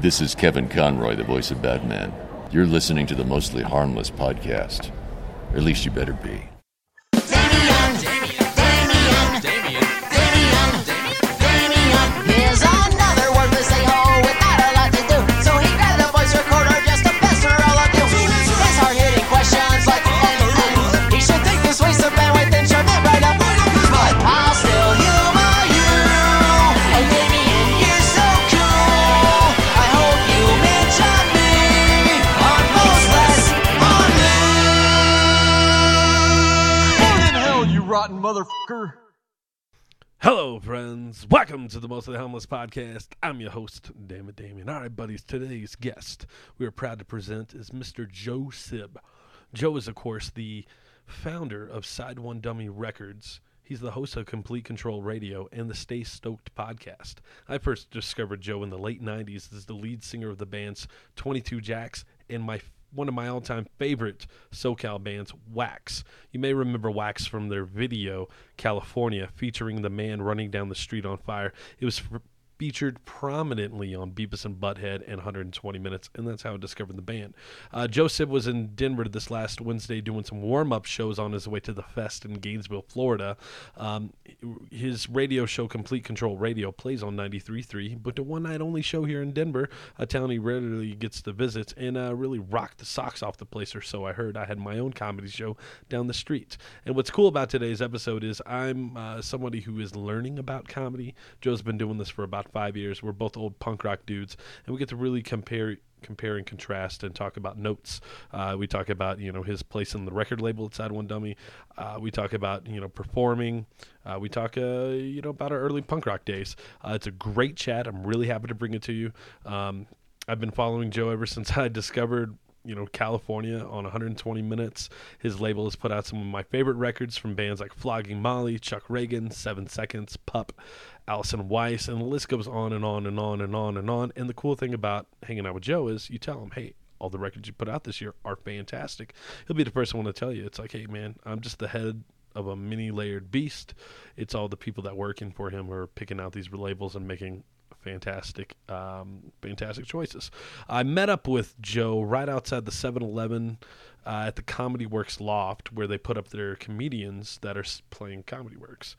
This is Kevin Conroy, the voice of Batman. You're listening to the Mostly Harmless podcast. Or at least you better be. Motherfucker. Hello, friends. Welcome to the Mostly Harmless podcast. I'm your host, Damien. All right, buddies. Today's guest we are proud to present is Mr. Joe Sib. Joe is, of course, the founder of Side One Dummy Records. He's the host of Complete Control Radio and the Stay Stoked podcast. I first discovered Joe in the late 90s as the lead singer of the bands 22 Jacks and one of my all-time favorite SoCal bands, Wax. You may remember Wax from their video, California, featuring the man running down the street on fire. It was featured prominently on Beavis and Butthead and 120 Minutes, and that's how I discovered the band. Joe Sib was in Denver this last Wednesday doing some warm-up shows on his way to the Fest in Gainesville, Florida. His radio show, Complete Control Radio, plays on 93.3, but the one-night-only show here in Denver, a town he rarely gets to visit, and really rocked the socks off the place, or so I heard. I had my own comedy show down the street. And what's cool about today's episode is I'm somebody who is learning about comedy. Joe's been doing this for about 5 years. We're both old punk rock dudes, and we get to really compare and contrast and talk about notes. We talk about, you know, his place in the record label at Side One Dummy. We talk about, you know, performing. We talk, you know, about our early punk rock days. It's a great chat. I'm really happy to bring it to you. I've been following Joe ever since I discovered, you know, California on 120 Minutes. His label has put out some of my favorite records from bands like Flogging Molly, Chuck Ragan, 7 Seconds, Pup, Allison Weiss, and the list goes on and on and on and on and on. And the cool thing about hanging out with Joe is you tell him, hey, all the records you put out this year are fantastic. He'll be the first one to tell you. It's like, hey, man, I'm just the head of a many-layered beast. It's all the people that working for him who are picking out these labels and making fantastic choices. I met up with Joe right outside the 7-Eleven at the Comedy Works loft, where they put up their comedians that are playing Comedy Works.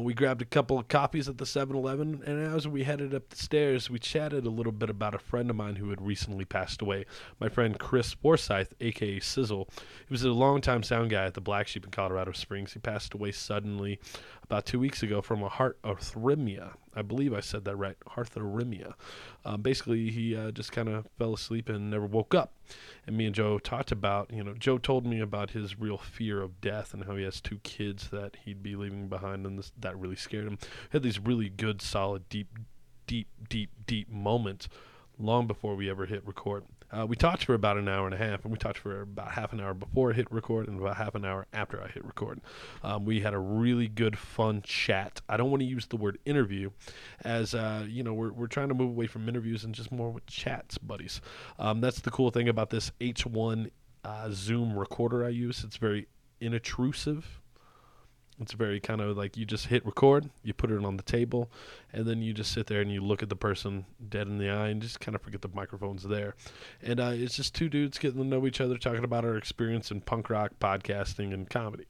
We grabbed a couple of copies at the 7-Eleven, and as we headed up the stairs, we chatted a little bit about a friend of mine who had recently passed away, my friend Chris Forsythe, a.k.a. Sizzle. He was a longtime sound guy at the Black Sheep in Colorado Springs. He passed away suddenly about 2 weeks ago from a heart arrhythmia. I believe I said that right, heart arrhythmia. Basically, he just kind of fell asleep and never woke up. And me and Joe talked about, you know, Joe told me about his real fear of death and how he has two kids that he'd be leaving behind, and that really scared him. He had these really good, solid, deep moments long before we ever hit record. We talked for about an hour and a half, and we talked for about half an hour before I hit record and about half an hour after I hit record. We had a really good, fun chat. I don't want to use the word interview, as you know, we're trying to move away from interviews and just more with chats, buddies. That's the cool thing about this H1 Zoom recorder I use. It's very inintrusive. It's very kind of like you just hit record, you put it on the table, and then you just sit there and you look at the person dead in the eye and just kind of forget the microphone's there. And it's just two dudes getting to know each other, talking about our experience in punk rock, podcasting, and comedy.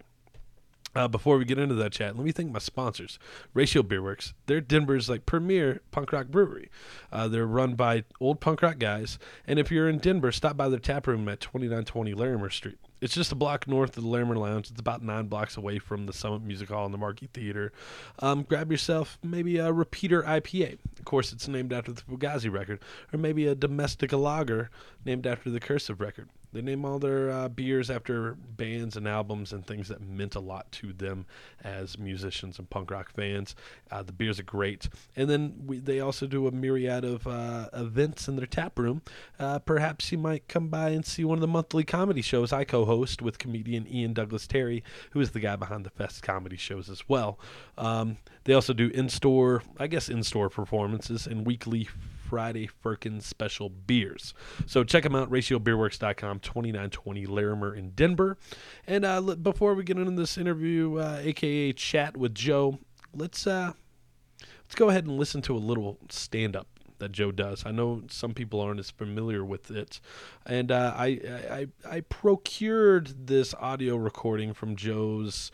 Before we get into that chat, let me thank my sponsors. Ratio Beer Works. They're Denver's like premier punk rock brewery. They're run by old punk rock guys. And if you're in Denver, stop by their tap room at 2920 Larimer Street. It's just a block north of the Larimer Lounge. It's about 9 blocks away from the Summit Music Hall and the Marquee Theater. Grab yourself maybe a Repeater IPA. Of course, it's named after the Fugazi record. Or maybe a Domestica Lager named after the Cursive record. They name all their beers after bands and albums and things that meant a lot to them as musicians and punk rock fans. The beers are great. And then they also do a myriad of events in their tap room. Perhaps you might come by and see one of the monthly comedy shows I co-host with comedian Ian Douglas Terry, who is the guy behind the Fest comedy shows as well. They also do in-store performances and weekly Friday Firkin special beers. So check them out, ratiobeerworks.com, 2920 Larimer in Denver. And before we get into this interview, a.k.a. chat with Joe, let's go ahead and listen to a little stand-up that Joe does. I know some people aren't as familiar with it. And I procured this audio recording from Joe's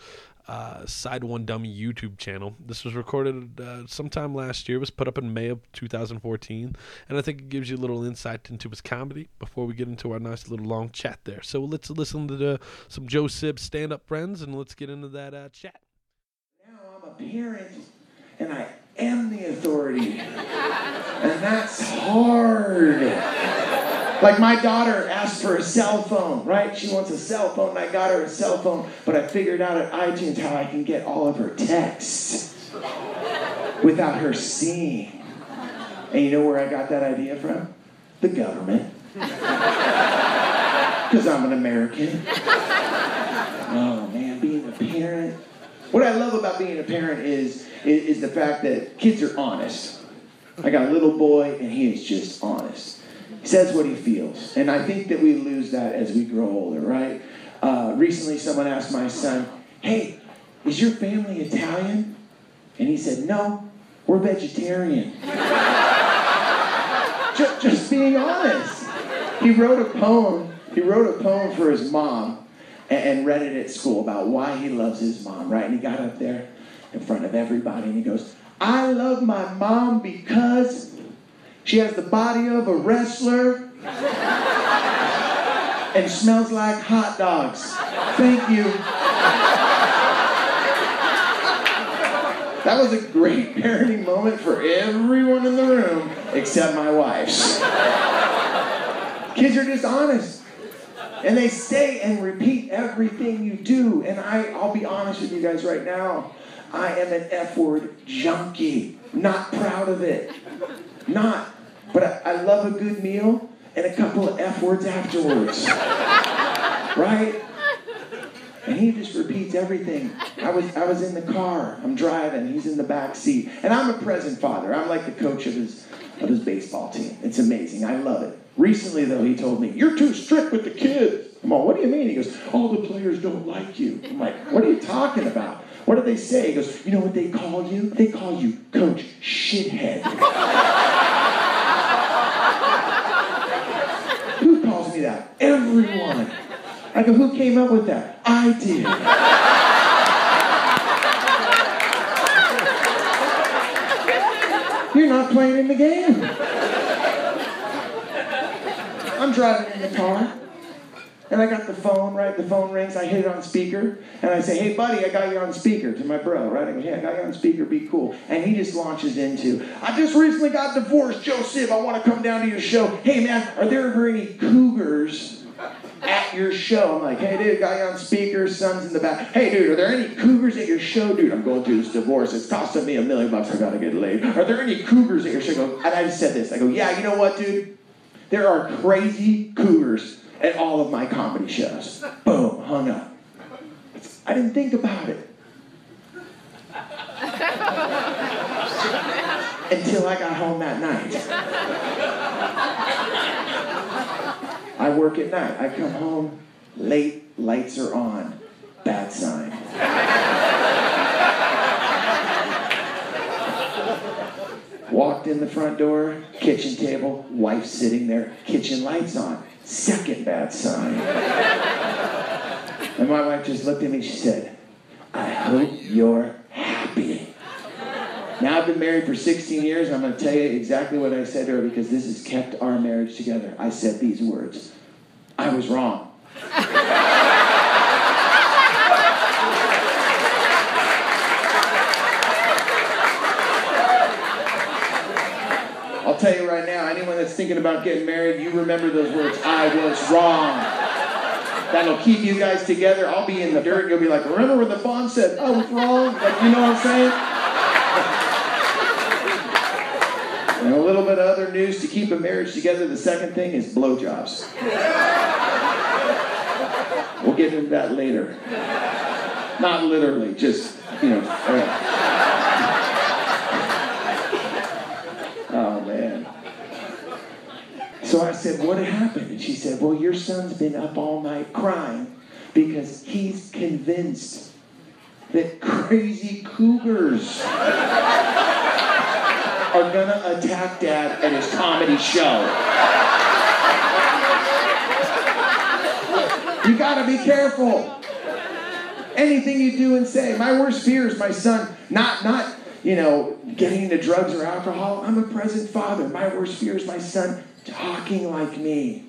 Side One Dummy YouTube channel. This was recorded sometime last year. It was put up in May of 2014, and I think it gives you a little insight into his comedy before we get into our nice little long chat there. So let's listen to some Joe Sib stand-up friends, and let's get into that chat. Now I'm a parent, and I am the authority, and that's hard. Like, my daughter asked for a cell phone, right? She wants a cell phone, and I got her a cell phone, but I figured out at iTunes how I can get all of her texts without her seeing. And you know where I got that idea from? The government. Because I'm an American. Oh, man, being a parent. What I love about being a parent is the fact that kids are honest. I got a little boy, and he is just honest. He says what he feels. And I think that we lose that as we grow older, right? Recently, someone asked my son, hey, is your family Italian? And he said, no, we're vegetarian. just being honest. He wrote a poem for his mom and read it at school about why he loves his mom, right? And he got up there in front of everybody, and he goes, I love my mom because she has the body of a wrestler and smells like hot dogs. Thank you. That was a great parenting moment for everyone in the room except my wife's. Kids are just honest. And they say and repeat everything you do. And I'll be honest with you guys right now. I am an F-word junkie. Not proud of it. Not. But I love a good meal and a couple of F-words afterwards. Right? And he just repeats everything. I was in the car. I'm driving. He's in the back seat. And I'm a present father. I'm like the coach of his baseball team. It's amazing. I love it. Recently, though, he told me, you're too strict with the kids. I'm all, what do you mean? He goes, all the players don't like you. I'm like, what are you talking about? What do they say? He goes, you know what they call you? They call you Coach Shithead. Who calls me that? Everyone. I go, who came up with that? I did. You're not playing in the game. I'm driving in the car, and I got the phone, right? The phone rings. I hit it on speaker, and I say, hey, buddy, I got you on speaker, to my bro, right? I go, hey, I got you on speaker. Be cool. And he just launches into, I just recently got divorced, Joe Sib. I want to come down to your show. Hey, man, are there ever any cougars at your show? I'm like, hey, dude, got you on speaker. Son's in the back. Hey, dude, are there any cougars at your show? Dude, I'm going through this divorce. It's costing me $1 million. I got to get laid. Are there any cougars at your show? I go, and I just said this. I go, yeah, you know what, dude? There are crazy cougars at all of my comedy shows. Boom, hung up. I didn't think about it. Until I got home that night. I work at night. I come home late, lights are on. Bad sign. Walked in the front door, kitchen table, wife sitting there, kitchen lights on. Second bad sign. And my wife just looked at me, she said, I hope you're happy. Now I've been married for 16 years, and I'm going to tell you exactly what I said to her, because this has kept our marriage together. I said these words. I was wrong. I'll tell you right now, anyone that's thinking about getting married, you remember those words, I was wrong. That'll keep you guys together. I'll be in the dirt. You'll be like, remember when the bond said, I was wrong? Like, you know what I'm saying? And a little bit of other news to keep a marriage together. The second thing is blowjobs. We'll get into that later. Not literally, just, you know. So I said, what happened? And she said, well, your son's been up all night crying because he's convinced that crazy cougars are gonna attack Dad at his comedy show. You gotta be careful. Anything you do and say. My worst fear is my son not getting into drugs or alcohol. I'm a present father. My worst fear is my son talking like me.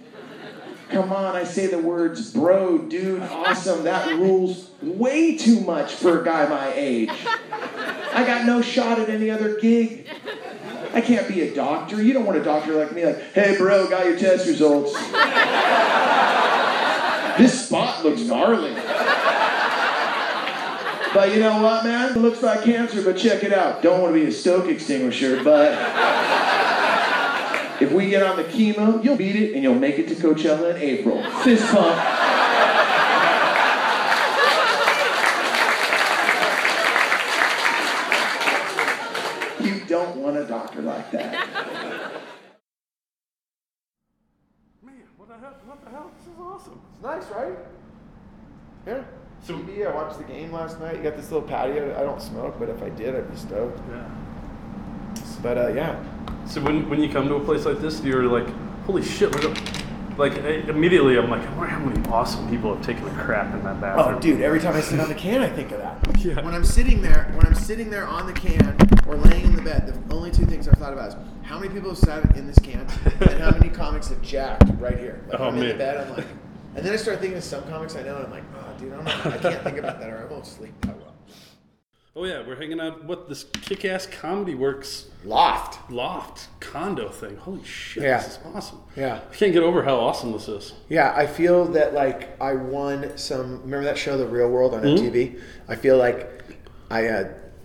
Come on, I say the words, bro, dude, awesome. That rules way too much for a guy my age. I got no shot at any other gig. I can't be a doctor. You don't want a doctor like me, like, hey, bro, got your test results. This spot looks gnarly. But you know what, man? It looks like cancer, but check it out. Don't want to be a stoke extinguisher, but if we get on the chemo, you'll beat it and you'll make it to Coachella in April. Fist pump. You don't want a doctor like that. Man, what the hell? This is awesome. It's nice, right? Yeah. So yeah, I watched the game last night. You got this little patio. I don't smoke, but if I did, I'd be stoked. Yeah. But yeah. So when you come to a place like this, you're like, holy shit! Immediately, I'm like, I wonder how many awesome people have taken a crap in that bathroom. Oh, dude! Every time I sit on the can, I think of that. Yeah. When I'm sitting there on the can or laying in the bed, the only two things I've thought about is how many people have sat in this can and how many comics have jacked right here. Like, oh, I'm in the bed, I'm like, and then I start thinking of some comics I know, and I'm like, oh, dude, I can't think about that, or I won't sleep that well. Oh, yeah, we're hanging out with this kick-ass Comedy Works loft condo thing. Holy shit, yeah. This is awesome. Yeah. I can't get over how awesome this is. Yeah, I feel that, like, I won some... Remember that show, The Real World, on MTV? I feel like I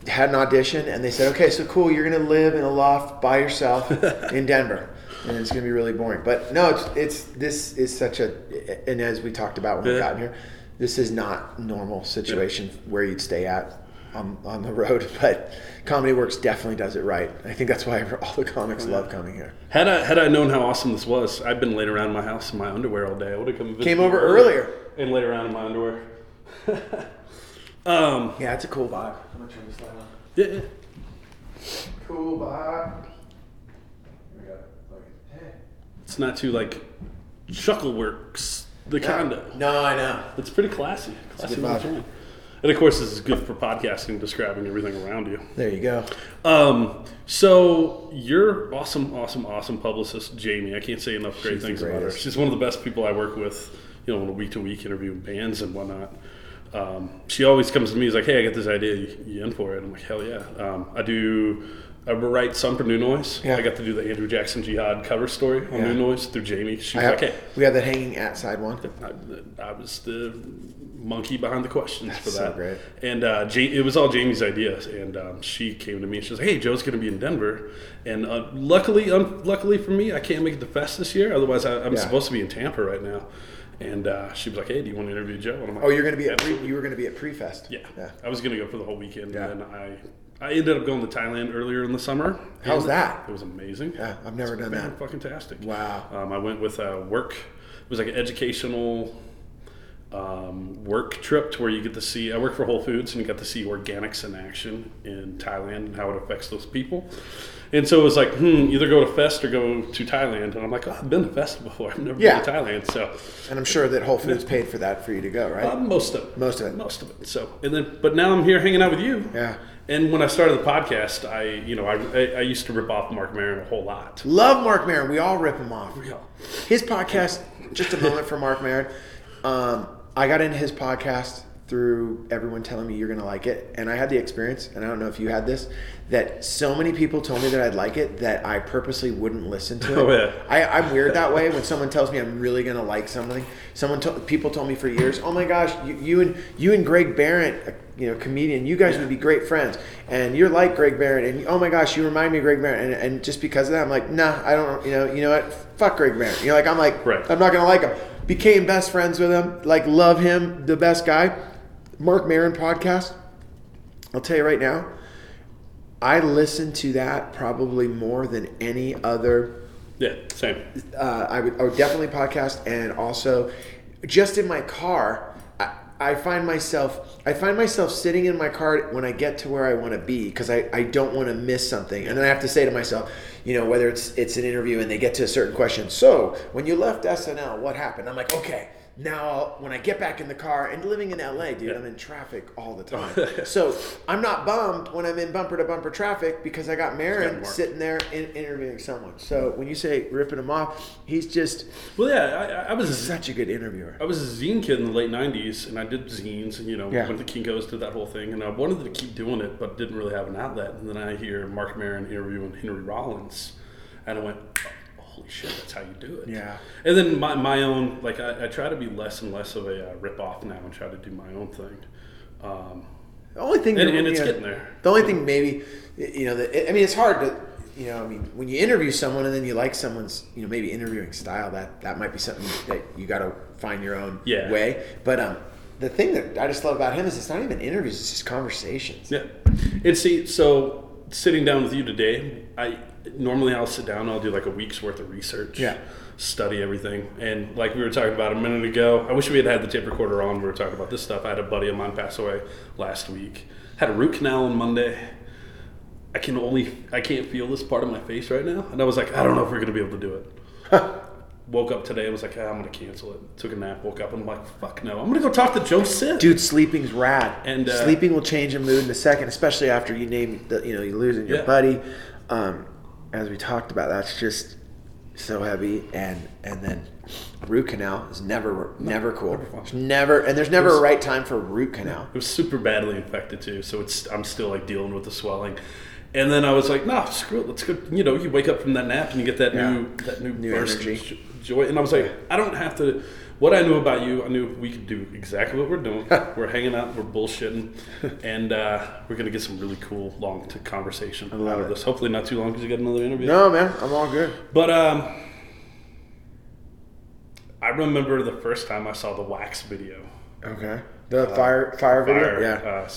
had an audition, and they said, okay, so cool, you're going to live in a loft by yourself in Denver. And it's going to be really boring. But no, this is such a... And as we talked about when we got in here... This is not normal situation where you'd stay at on the road, but Comedy Works definitely does it right. I think that's why all the comics love coming here. Had I known how awesome this was, I've been laid around in my house in my underwear all day. I would have came over earlier and laid around in my underwear. Yeah, it's a cool vibe. I'm gonna turn this light on. Yeah. Cool vibe. Here we go. Okay. Hey. It's not too like Chuckleworks. The condo. No, I know. It's pretty classy. And of course, this is good for podcasting, describing everything around you. There you go. So you're awesome publicist, Jamie. I can't say enough great things about her. She's one of the best people I work with, on a week-to-week interview bands and whatnot. She always comes to me and is like, hey, I got this idea. You in for it? I'm like, hell yeah. I write some for New Noise. Yeah. I got to do the Andrew Jackson Jihad cover story on New Noise through Jamie. She was like, hey. We have that hanging at Side One. I was the monkey behind the questions for that. That's so great. And it was all Jamie's idea. And she came to me and she was like, hey, Joe's going to be in Denver. And luckily for me, I can't make it to Fest this year. Otherwise, I'm supposed to be in Tampa right now. And she was like, hey, do you want to interview Joe? And I'm like, oh, you were going to be at Pre-Fest. Yeah. I was going to go for the whole weekend. Yeah. And then I ended up going to Thailand earlier in the summer. How's that? It was amazing. Yeah, I've never done that. Fucking fantastic. Wow. I went with work. It was like an educational work trip to where you get to see. I work for Whole Foods, and you got to see organics in action in Thailand and how it affects those people. And so it was like, either go to Fest or go to Thailand. And I'm like, oh, I've been to Fest before. I've never been to Thailand. So, and I'm sure that Whole Foods paid for that for you to go, right? Most of it. So, and then, but now I'm here hanging out with you. Yeah. And when I started the podcast, I used to rip off Marc Maron a whole lot. Love Marc Maron. We all rip him off. His podcast, just a moment for Marc Maron. I got into his podcast through everyone telling me you're going to like it. And I had the experience, and I don't know if you had this, that so many people told me that I'd like it that I purposely wouldn't listen to it. Oh, yeah. I'm weird that way. When someone tells me I'm really going to like something, people told me for years, oh my gosh, you and Greg Behrendt, comedian, you guys would be great friends, and you're like Greg Behrendt, and oh my gosh, you remind me of Greg Behrendt, and just because of that, I'm like, nah, I don't, you know what, fuck Greg Behrendt, right. I'm not gonna like him. Became best friends with him, love him, the best guy. Marc Maron podcast, I'll tell you right now, I listen to that probably more than any other. Yeah, same. I would definitely podcast, and also just in my car. I find myself sitting in my car when I get to where I want to be, because I don't want to miss something. And then I have to say to myself, you know, whether it's an interview and they get to a certain question, so when you left SNL, what happened? I'm like, okay, now when I get back in the car, and living in LA, dude, I'm in traffic all the time. So I'm not bummed when I'm in bumper to bumper traffic, because I got Maron sitting there interviewing someone. So when you say ripping him off, he's just, well, yeah, I was such a good interviewer. I was a zine kid in the late 90s, and I did zines, and, you know, went to Kinko's, did that whole thing, and I wanted to keep doing it, but didn't really have an outlet. And then I hear Marc Maron interviewing Henry Rollins, and I went, holy shit, that's how you do it. Yeah. And then my own, like, I try to be less and less of a rip-off now and try to do my own thing. The only thing... And it's getting there. The only thing maybe, you know, it's hard to, you know, I mean, when you interview someone and then you like someone's, you know, maybe interviewing style, that might be something that you got to find your own way. But the thing that I just love about him is it's not even interviews, it's just conversations. Yeah. And see, so sitting down with you today, normally I'll sit down and I'll do like a week's worth of research, study everything. And like we were talking about a minute ago, I wish we had the tape recorder on. We were talking about this stuff. I had a buddy of mine pass away last week. Had a root canal on Monday. I can't feel this part of my face right now. And I was like, I don't know if we're going to be able to do it. Woke up today and was like, I'm going to cancel it. Took a nap, woke up, and I'm like, fuck no. I'm going to go talk to Joe Sib. Dude, sleeping's rad. And sleeping will change a mood in a second, especially after you're losing your buddy. As we talked about, that's just so heavy, and then root canal is never cool. There's never a right time for root canal. It was super badly infected too, so I'm still like dealing with the swelling. And then I was like, nah, screw it, let's go. You know, you wake up from that nap and you get that new burst energy, joy. And I was like, I don't have to. What I knew about you, I knew we could do exactly what we're doing. We're hanging out, we're bullshitting, and we're going to get some really cool, long conversation out of this. Hopefully not too long, because you got another interview. No, man. I'm all good. But I remember the first time I saw the Wax video. Okay. The fire video? Yeah.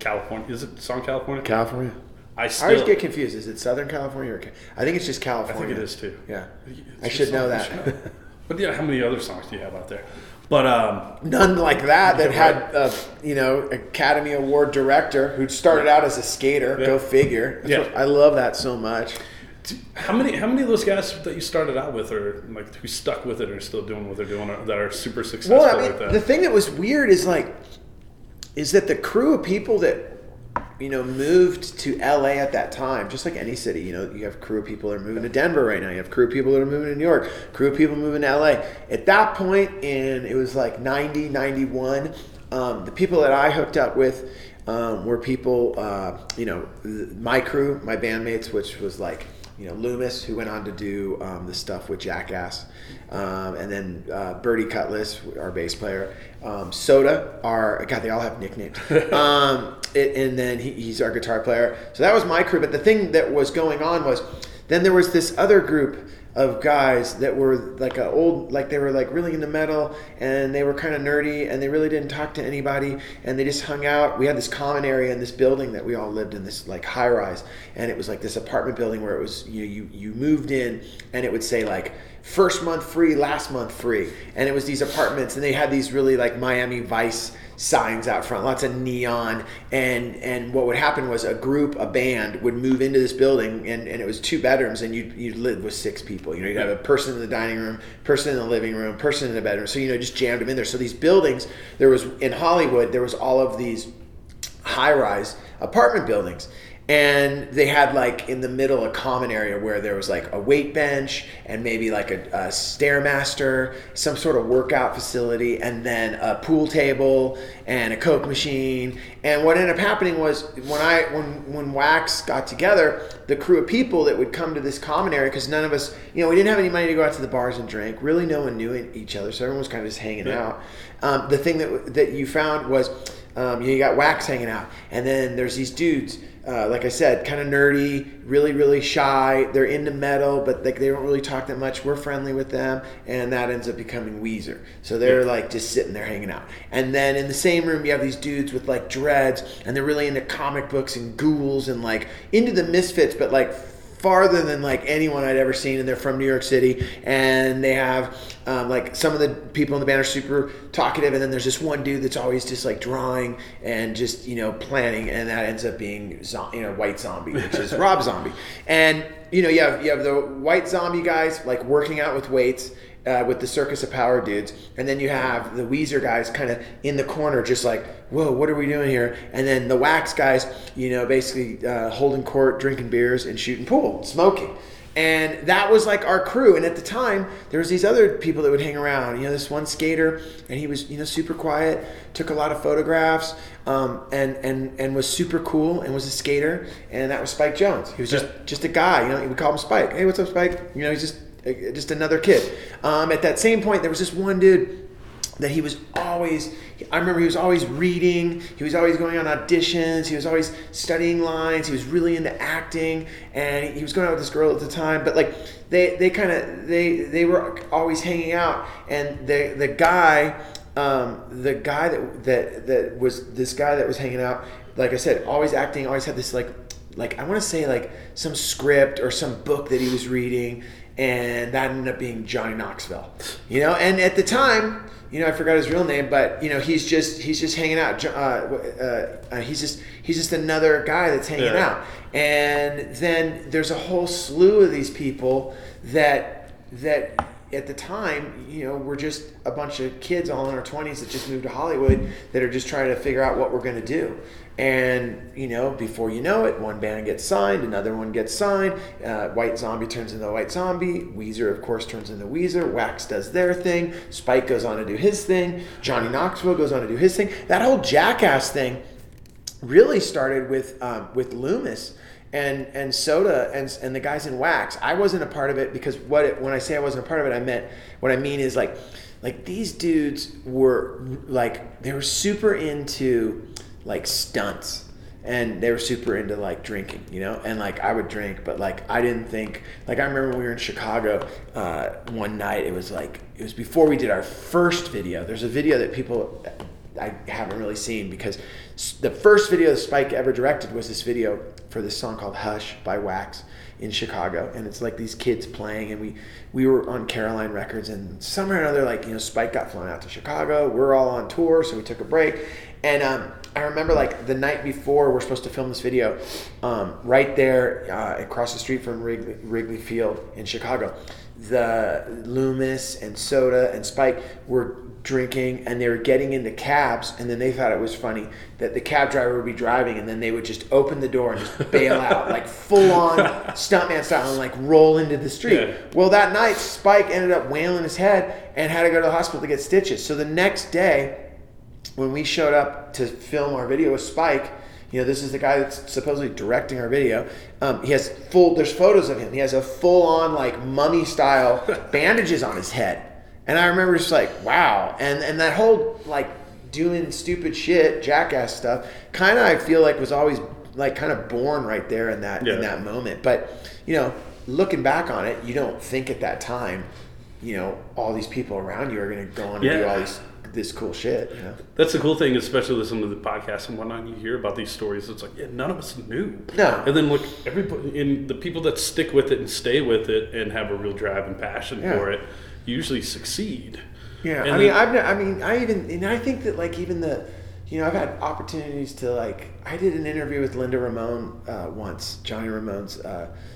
California. Is it song California? California. I always get confused. Is it Southern California? I think it's just California. I think it is, too. Yeah. I should know that. But yeah, how many other songs do you have out there? But none like that had Academy Award director who started out as a skater. Yeah. Go figure. That's I love that so much. How many of those guys that you started out with are like who stuck with it or are still doing what they're doing that are super successful? Well, I mean, like that? The thing that was weird is that the crew of people that, you know, moved to LA at that time, just like any city, you know, you have crew of people that are moving to Denver right now, you have crew of people that are moving to New York, crew of people moving to LA. At that point, in it was like 90, 91, the people that I hooked up with were people, my crew, my bandmates, which was like, you know, Loomis, who went on to do the stuff with Jackass, and then Birdie Cutlass, our bass player, Soda, they all have nicknames, and then he's our guitar player. So that was my crew, but the thing that was going on was, then there was this other group of guys that were like they were like really into metal, and they were kind of nerdy, and they really didn't talk to anybody, and they just hung out. We had this common area in this building that we all lived in, this like high rise, and it was like this apartment building where it was you moved in, and it would say like first month free, last month free, and it was these apartments, and they had these really like Miami Vice signs out front, lots of neon, and what would happen was a band would move into this building, and it was two bedrooms, and you'd live with six people. You know, you'd have a person in the dining room, person in the living room, person in the bedroom, so, you know, just jammed them in there. So these buildings, there was in Hollywood, there was all of these high-rise apartment buildings. And they had like in the middle a common area where there was like a weight bench and maybe like a Stairmaster, some sort of workout facility, and then a pool table and a Coke machine. And what ended up happening was when Wax got together, the crew of people that would come to this common area, because none of us, you know, we didn't have any money to go out to the bars and drink. Really, no one knew each other, so everyone was kind of just hanging out. The thing that you found was you got Wax hanging out, and then there's these dudes. Like I said, kind of nerdy, really, really shy. They're into metal, but they don't really talk that much. We're friendly with them, and that ends up becoming Weezer. So they're like just sitting there hanging out. And then in the same room, you have these dudes with like dreads, and they're really into comic books and ghouls and like into the Misfits, but like farther than like anyone I'd ever seen, and they're from New York City, and they have like some of the people in the band are super talkative, and then there's this one dude that's always just like drawing and just, you know, planning, and that ends up being White Zombie, which is Rob Zombie. And you have the White Zombie guys like working out with weights with the Circus of Power dudes, and then you have the Weezer guys kind of in the corner just like, whoa, what are we doing here? And then the Wax guys, basically holding court, drinking beers, and shooting pool, smoking. And that was like our crew. And at the time, there was these other people that would hang around. This one skater, and he was super quiet, took a lot of photographs, and was super cool and was a skater. And that was Spike Jonze. He was just a guy. We called him Spike. Hey, what's up, Spike? He's just another kid. At that same point, there was this one dude that I remember he was always reading, he was always going on auditions, he was always studying lines, he was really into acting, and he was going out with this girl at the time, but like they were always hanging out, and the guy that was this guy that was hanging out, like I said, always acting, always had this like I want to say like some script or some book that he was reading, and that ended up being Johnny Knoxville, and at the time, I forgot his real name, but he's just hanging out. He's just another guy that's hanging out. And then there's a whole slew of these people that at the time, we're just a bunch of kids all in our 20s that just moved to Hollywood that are just trying to figure out what we're going to do. And, before you know it, one band gets signed, another one gets signed. White Zombie turns into White Zombie. Weezer, of course, turns into Weezer. Wax does their thing. Spike goes on to do his thing. Johnny Knoxville goes on to do his thing. That whole Jackass thing really started with Loomis and Soda and the guys in Wax. I wasn't a part of it because when I say I wasn't a part of it, I mean is like these dudes were they were super into stunts, and they were super into drinking, and I would drink, but I didn't think, I remember we were in Chicago one night. It was it was before we did our first video. There's a video that people I haven't really seen, because the first video that Spike ever directed was this video for this song called Hush by Wax in Chicago, and it's these kids playing, and we were on Caroline Records, and somewhere or another Spike got flown out to Chicago, we're all on tour, so we took a break, and I remember the night before we're supposed to film this video, right there across the street from Wrigley Field in Chicago, the Loomis and Soda and Spike were drinking, and they were getting into cabs, and then they thought it was funny that the cab driver would be driving, and then they would just open the door and just bail out, full on stuntman style, and roll into the street. Yeah. Well, that night Spike ended up wailing his head and had to go to the hospital to get stitches. So the next day, when we showed up to film our video with Spike, this is the guy that's supposedly directing our video. There's photos of him. He has a full on mummy style bandages on his head. And I remember just wow. And that whole doing stupid shit, jackass stuff, kind of I feel was always kind of born right there in that in that moment. But looking back on it, you don't think at that time, all these people around you are going to go on and do all this cool shit. That's the cool thing, especially listening to the podcast and whatnot. You hear about these stories. It's none of us knew. No. And then everybody, and the people that stick with it and stay with it and have a real drive and passion for it, usually succeed. Yeah, and I think that even the, I've had opportunities to I did an interview with Linda Ramone once, Johnny Ramone's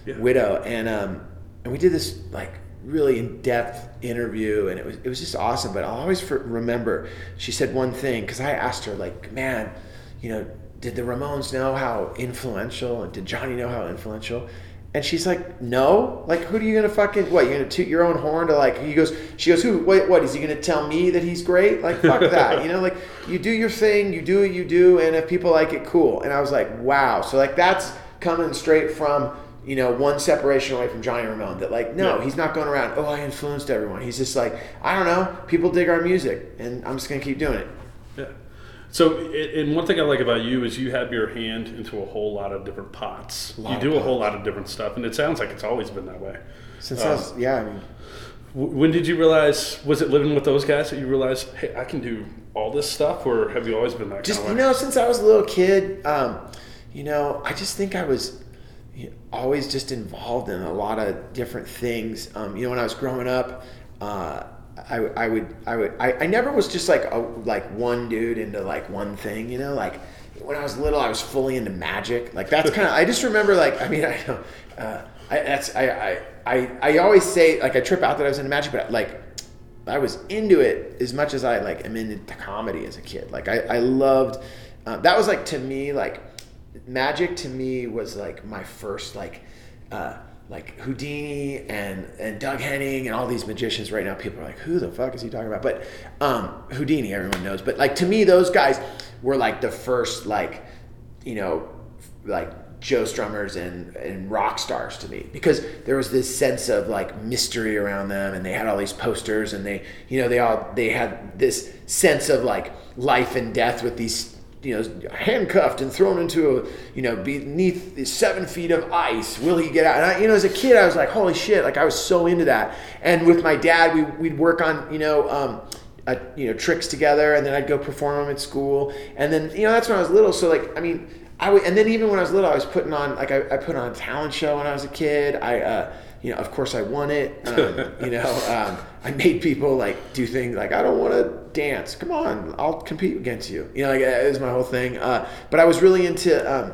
widow, and we did this really in-depth interview, and it was just awesome. But I'll always remember she said one thing, because I asked her man, did the Ramones know how influential, and did Johnny know how influential? And she's no. Who are you gonna you're gonna toot your own horn to he goes? She goes, who? Wait, what? Is he gonna tell me that he's great? Fuck that. You do your thing, you do what you do, and if people like it, cool. And I was wow. So that's coming straight from one separation away from Johnny Ramone. That no, he's not going around, oh, I influenced everyone. He's just I don't know, people dig our music, and I'm just gonna keep doing it. Yeah. So, and one thing I like about you is you have your hand into a whole lot of different pots. You do a whole lot of different stuff, and it sounds like it's always been that way. Since when did you realize, was it living with those guys that you realized, hey, I can do all this stuff, or have you always been that kind of way? Since I was a little kid, I just think I was, always just involved in a lot of different things. You know, when I was growing up, I never was just like one dude into like one thing, you know, like when I was little, I was fully into magic. Like that's kind of, I just remember like, I mean, I know, I always say like I trip out that I was into magic, but like I was into it as much as I like am into comedy as a kid. Like I loved, that was like, to me, like magic to me was like my first, like Houdini and Doug Henning and all these magicians right now. People are like, who the fuck is he talking about? But Houdini, everyone knows. But like, to me, those guys were like the first, like, you know, like Joe Strummers and rock stars to me, because there was this sense of like mystery around them, and they had all these posters, and they, you know, they had this sense of like life and death with these, you know, handcuffed and thrown into a, you know, beneath 7 feet of ice. Will he get out? And I, you know, as a kid, I was like, holy shit! Like I was so into that. And with my dad, we'd work on, you know, tricks together, and then I'd go perform them at school. And then, you know, that's when I was little. So like, I mean, I would, and then even when I was little, I was putting on like I put on a talent show when I was a kid. You know, of course I won it. You know, I made people like do things like, I don't want to dance. Come on, I'll compete against you. You know, like that was my whole thing. But I was really into, I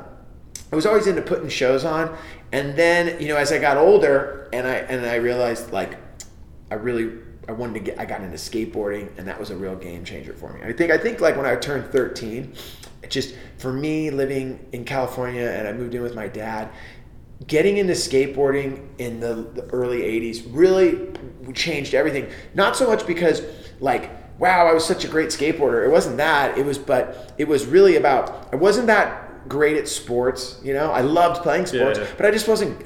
was always into putting shows on. And then, you know, as I got older and I realized like, I got into skateboarding, and that was a real game changer for me. I think like when I turned 13, it just, for me living in California, and I moved in with my dad, getting into skateboarding in the early 80s really changed everything. Not so much because like, wow, I was such a great skateboarder. It wasn't that. It was really about, I wasn't that great at sports, you know. I loved playing sports, yeah. But I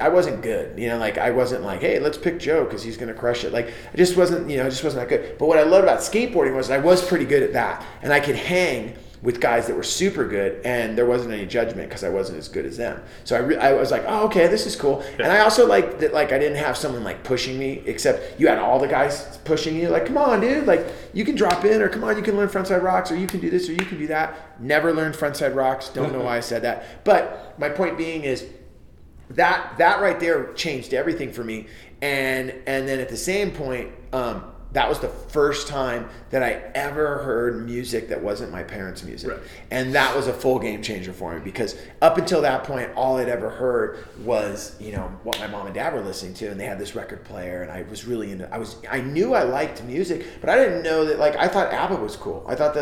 wasn't good. You know, like I wasn't like, hey, let's pick Joe because he's gonna crush it. Like I just wasn't that good. But what I loved about skateboarding was I was pretty good at that, and I could hang with guys that were super good, and there wasn't any judgment because I wasn't as good as them. So I was like, oh, okay, this is cool. Yeah. And I also liked that, like, I didn't have someone like pushing me, except you had all the guys pushing you, like, come on, dude, like you can drop in, or come on, you can learn frontside rocks, or you can do this, or you can do that. Never learned frontside rocks. Don't know why I said that. But my point being is that right there changed everything for me. And then at the same point, that was the first time that I ever heard music that wasn't my parents' music. Right. And that was a full game changer for me, because up until that point, all I'd ever heard was, you know, what my mom and dad were listening to, and they had this record player, and I was really into, I knew I liked music, but I didn't know that, like, I thought ABBA was cool. I thought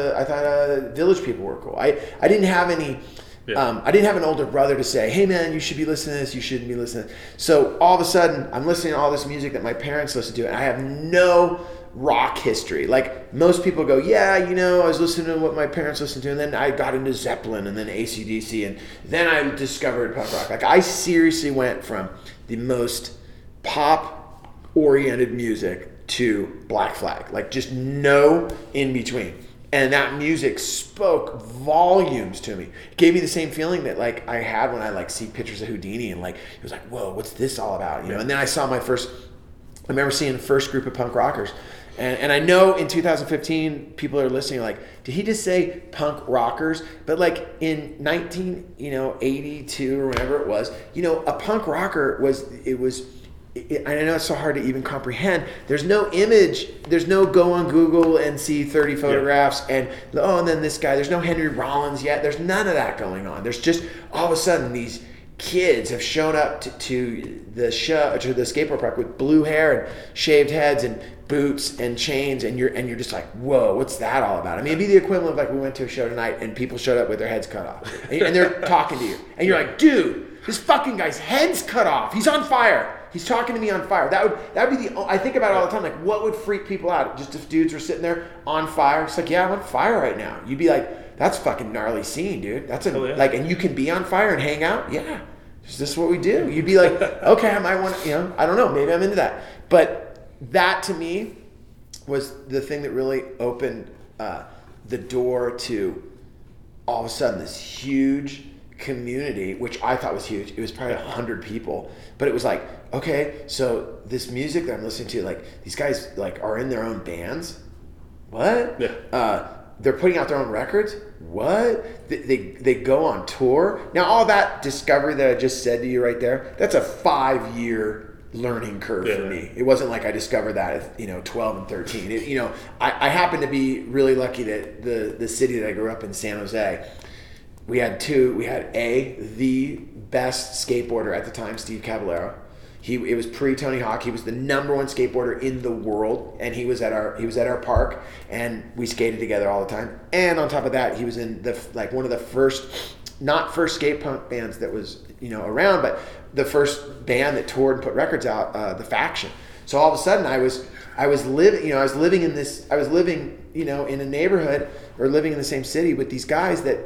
Village People were cool. I didn't have any, yeah. I didn't have an older brother to say, hey man, you should be listening to this, you shouldn't be listening to this. So all of a sudden, I'm listening to all this music that my parents listened to, and I have no rock history. Like most people go, yeah, you know, I was listening to what my parents listened to, and then I got into Zeppelin, and then AC/DC, and then I discovered punk rock. Like I seriously went from the most pop-oriented music to Black Flag. Like just no in between. And that music spoke volumes to me. It gave me the same feeling that like I had when I like see pictures of Houdini, and like it was like, whoa, what's this all about? You know. And then I remember seeing the first group of punk rockers. And I know in 2015 people are listening like, did he just say punk rockers? But like in 1982 or whenever it was, you know, a punk rocker I know it's so hard to even comprehend. There's no image. There's no go on Google and see 30 photographs. Yeah. And then this guy. There's no Henry Rollins yet. There's none of that going on. There's just all of a sudden these kids have shown up to the skateboard park with blue hair and shaved heads and boots and chains, and you're just like, whoa, what's that all about? I mean, it'd be the equivalent of like we went to a show tonight and people showed up with their heads cut off, and they're talking to you, and you're like, dude, this fucking guy's head's cut off. He's on fire. He's talking to me on fire. That would be the. I think about it all the time. Like, what would freak people out? Just if dudes were sitting there on fire. It's like, yeah, I'm on fire right now. You'd be like, that's fucking gnarly scene, dude. That's and you can be on fire and hang out. Yeah, is this what we do? You'd be like, okay, I might want to. You know, I don't know. Maybe I'm into that. But that to me was the thing that really opened the door to all of a sudden this huge community, which I thought was huge. It was probably 100 people, but it was like, okay, so this music that I'm listening to, like these guys like are in their own bands. What? Yeah. They're putting out their own records? What? They go on tour? Now, all that discovery that I just said to you right there, that's a 5-year learning curve for me. It wasn't like I discovered that at, 12 and 13. I happened to be really lucky that the city that I grew up in, San Jose, we had the best skateboarder at the time, Steve Caballero. It was pre Tony Hawk. He was the number one skateboarder in the world, and he was at our park, and we skated together all the time. And on top of that, he was in one of the first, not first skate punk bands that was around, but the first band that toured and put records out, The Faction. So all of a sudden, I was living in a neighborhood or living in the same city with these guys that,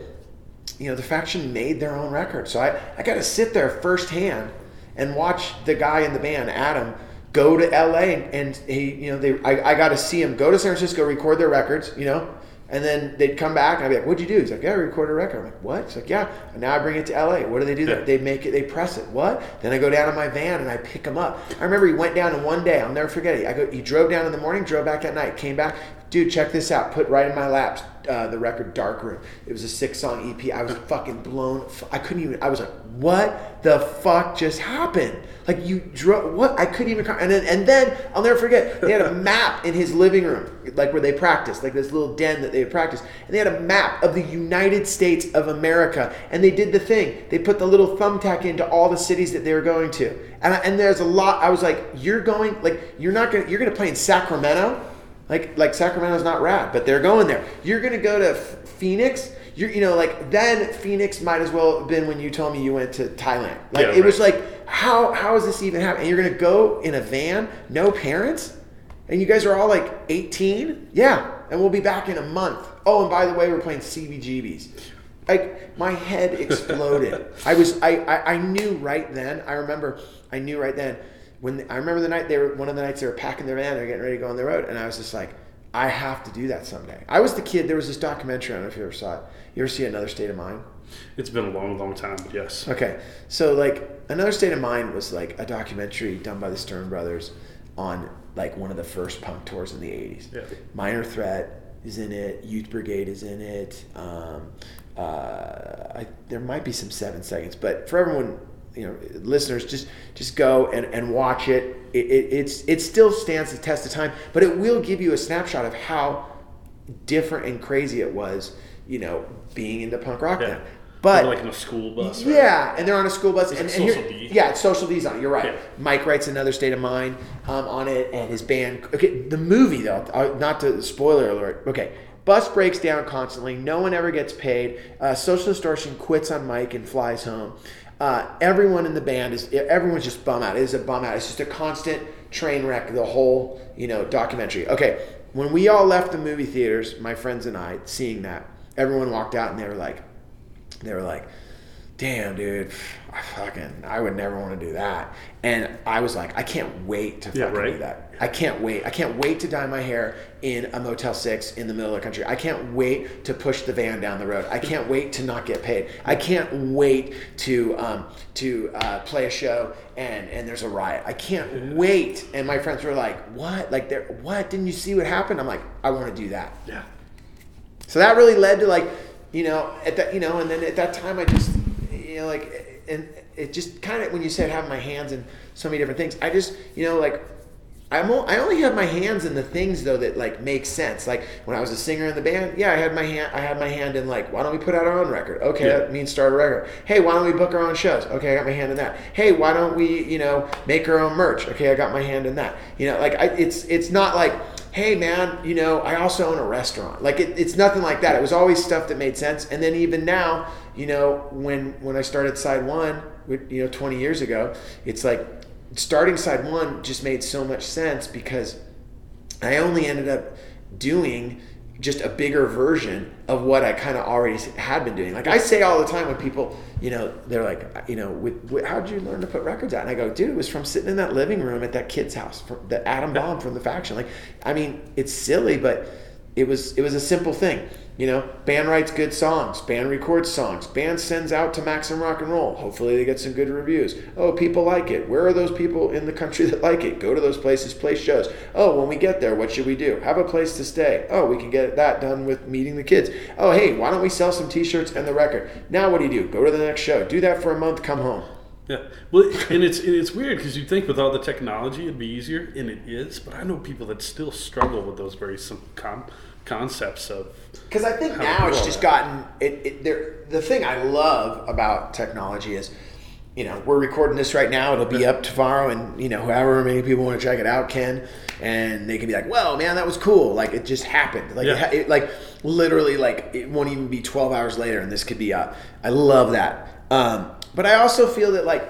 The Faction made their own records. So I got to sit there firsthand and watch the guy in the band, Adam, go to LA, and I got to see him go to San Francisco, record their records, and then they'd come back and I'd be like, "What'd you do?" He's like, "Yeah, I recorded a record." I'm like, "What?" He's like, "Yeah, and now I bring it to LA." What do they do? Yeah. They make it, they press it. What? Then I go down in my van and I pick him up. I remember he went down in one day, I'll never forget it. He drove down in the morning, drove back that night, came back. "Dude, check this out. Put right in my lap the record Dark Room." It was a 6-song EP. I was fucking blown. I was like, "What the fuck just happened? Like, you drove, what?" I couldn't even, and then I'll never forget, they had a map in his living room, like where they practiced, like this little den that they had practiced. And they had a map of the United States of America. And they did the thing. They put the little thumbtack into all the cities that they were going to. And there's a lot, I was like, you're going to play in Sacramento? Like Sacramento's not rad, but they're going there. You're going to go to Phoenix? Then Phoenix might as well have been when you told me you went to Thailand. Was like, how is this even happening? And you're going to go in a van, no parents? And you guys are all like 18? Yeah, and we'll be back in a month. Oh, and by the way, we're playing CBGBs. Like, my head exploded. I knew right then, one of the nights they were packing their van, they were getting ready to go on the road, and I was just like, I have to do that someday. I was the kid. There was this documentary, I don't know if you ever saw it. You ever see Another State of Mind? It's been a long, long time, but yes. Okay, so Another State of Mind was a documentary done by the Stern Brothers on one of the first punk tours in the 80s. Yeah. Minor Threat is in it. Youth Brigade is in it. There might be some 7 Seconds, but for everyone, listeners, just go and watch it. It still stands the test of time, but it will give you a snapshot of how different and crazy it was, being into punk rock then. But they're on a school bus, right? Yeah, and they're on a school bus. It's it's Social D's on it. You're right. Yeah. Mike writes Another State of Mind on it, and his band. Okay, the movie though, not to spoiler alert. Okay. Bus breaks down constantly. No one ever gets paid. Social Distortion quits on Mike and flies home. Everyone in the band everyone's just bum out. It is a bum out. It's just a constant train wreck, the whole, documentary. Okay. When we all left the movie theaters, my friends and I, seeing that, everyone walked out and they were like, "Damn, dude, I would never want to do that." And I was like, I can't wait to do that. I can't wait. I can't wait to dye my hair in a Motel 6 in the middle of the country. I can't wait to push the van down the road. I can't wait to not get paid. I can't wait to play a show and there's a riot. I can't wait. And my friends were like, "What? What? Didn't you see what happened?" I'm like, I want to do that. Yeah. So that really led to and then at that time I just, and it just kind of, when you said having my hands in so many different things, I just, I only have my hands in the things though that make sense. Like when I was a singer in the band, yeah, I had my hand in why don't we put out our own record? Okay, that means start a record. Hey, why don't we book our own shows? Okay, I got my hand in that. Hey, why don't we, make our own merch? Okay, I got my hand in that. It's not like, hey man, I also own a restaurant. It's nothing like that. It was always stuff that made sense. And then even now, when I started Side One, 20 years ago, it's like, starting Side One just made so much sense because I only ended up doing just a bigger version of what I kind of already had been doing. I say all the time when people, they're like, how did you learn to put records out? And I go, dude, it was from sitting in that living room at that kid's house, the Adam Bomb from The Faction. I mean, it's silly, but It was a simple thing. You know, band writes good songs, band records songs, band sends out to Maximum Rock and Roll. Hopefully they get some good reviews. Oh, people like it. Where are those people in the country that like it? Go to those places, play shows. Oh, when we get there, what should we do? Have a place to stay. Oh, we can get that done with meeting the kids. Oh, hey, why don't we sell some t-shirts and the record? Now what do you do? Go to the next show. Do that for a month, come home. Yeah, well, and it's weird because you'd think with all the technology it'd be easier, and it is, but I know people that still struggle with those very simple concepts of... Because I think now it's just gotten... The thing I love about technology is, you know, we're recording this right now, it'll be up tomorrow, and, you know, however many people want to check it out can, and they can be like, whoa, man, that was cool. Like, it just happened. Like, yeah. Literally, it won't even be 12 hours later, and this could be up. I love that. But I also feel that, like,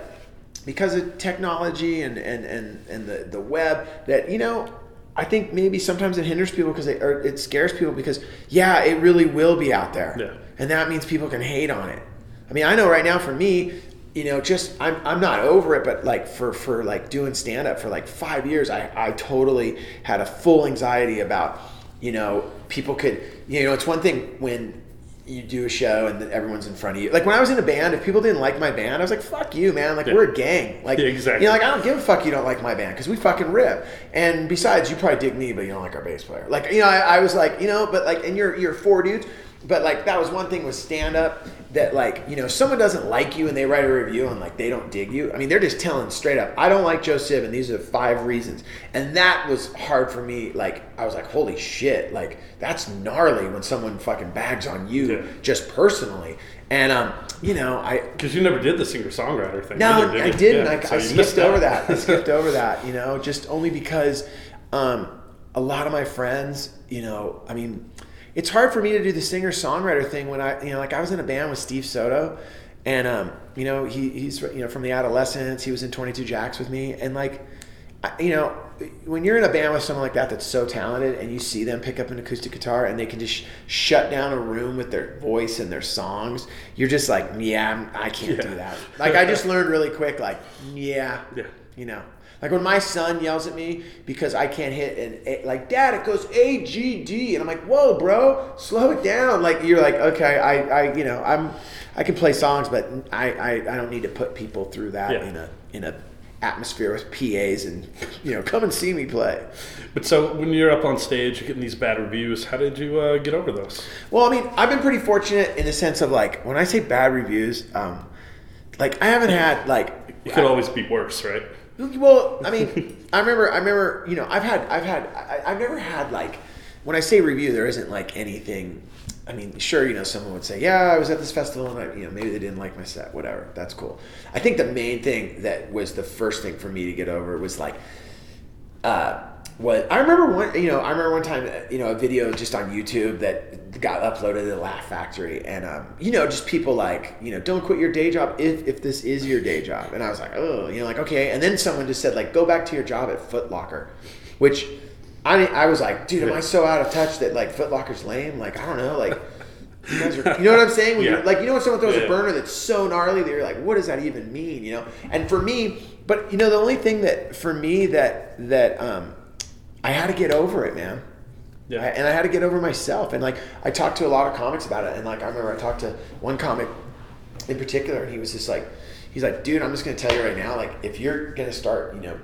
because of technology and the web, that, you know, I think maybe sometimes it hinders people or it scares people because, yeah, it really will be out there. Yeah. And that means people can hate on it. I mean, I know right now for me, you know, just I'm not over it, but like for like doing stand-up for like 5 years, I totally had a full anxiety about, you know, people could, you know, it's one thing when you do a show and everyone's in front of you. Like when I was in a band, if people didn't like my band, I was like, fuck you, man. Like, yeah, we're a gang. Like, yeah, exactly. You know, like, I don't give a fuck you don't like my band because we fucking rip. And besides, you probably dig me, but you don't like our bass player. Like, you know, I was like, you know, but like, and you're four dudes, but like, that was one thing with stand up that like, you know, someone doesn't like you and they write a review and like, they don't dig you. I mean, they're just telling straight up, I don't like Joe Sib and these are the 5 reasons. And that was hard for me. Like, I was like, holy shit. Like, that's gnarly when someone fucking bags on you, yeah, just personally. And, you know, because you never did the singer-songwriter thing. No, either, I didn't. Yeah. I skipped over that. I skipped over that, you know, just only because a lot of my friends, you know, I mean, it's hard for me to do the singer-songwriter thing when I, you know, like I was in a band with Steve Soto and, you know, he's, you know, from the Adolescents, he was in 22 Jacks with me. And like, you know, when you're in a band with someone like that that's so talented and you see them pick up an acoustic guitar and they can just shut down a room with their voice and their songs, you're just like, yeah, I can't do that. Like, I just learned really quick, like, yeah, you know. Like when my son yells at me because I can't hit like, Dad, it goes A, G, D. And I'm like, whoa, bro, slow it down. Like, you're like, okay, I you know, I can play songs, but I don't need to put people through that in a atmosphere with PAs and, you know, come and see me play. But so when you're up on stage, you're getting these bad reviews, how did you get over those? Well, I mean, I've been pretty fortunate in the sense of like, when I say bad reviews, like I haven't had like... It could always be worse, right? Well, I mean, I remember, you know, I've never had like, when I say review, there isn't like anything. I mean, sure, you know, someone would say, yeah, I was at this festival and I, you know, maybe they didn't like my set, whatever. That's cool. I think the main thing that was the first thing for me to get over was like, I remember one time, you know, a video just on YouTube that got uploaded to the Laugh Factory, and you know, just people like, you know, don't quit your day job if this is your day job, and I was like, oh, you know, like, okay, and then someone just said like, go back to your job at Foot Locker, which I was like, dude, am I so out of touch that like Foot Locker's lame? Like, I don't know, like, you guys are, you know what I'm saying? When you're, like, you know when someone throws a burner that's so gnarly that you're like, what does that even mean? You know, and for me, but you know, the only thing that for me that I had to get over it, man. Yeah. And I had to get over myself. And like, I talked to a lot of comics about it. And like, I remember I talked to one comic in particular, and he was just like, he's like, dude, I'm just going to tell you right now, like, if you're going to start, you know,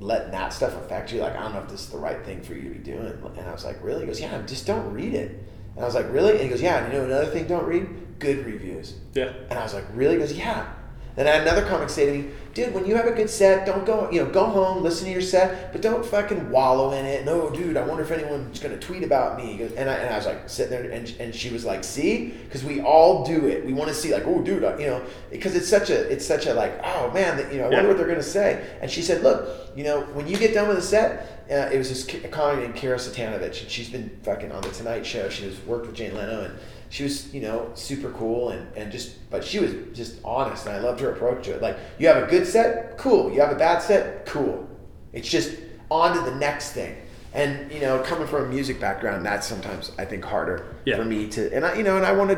letting that stuff affect you, like, I don't know if this is the right thing for you to be doing. And I was like, really? He goes, yeah, just don't read it. And I was like, really? And he goes, yeah. And you know another thing don't read? Good reviews. Yeah. And I was like, really? He goes, yeah. Then I had another comic say to me, dude, when you have a good set, don't go, you know, go home, listen to your set, but don't fucking wallow in it. No, dude, I wonder if anyone's going to tweet about me. And I was like sitting there, and she was like, see, because we all do it. We want to see like, oh, dude, you know, because it's such a like, oh, man, you know, I wonder what they're going to say. And she said, look, you know, when you get done with a set, it was this comic named Kara Satanovich, and she's been fucking on The Tonight Show. She has worked with Jay Leno, and she was, you know, super cool and just, but she was just honest, and I loved her approach to it. Like, you have a good set, cool. You have a bad set, cool. It's just on to the next thing. And, you know, coming from a music background, that's sometimes I think harder for me to, and I, you know, I'm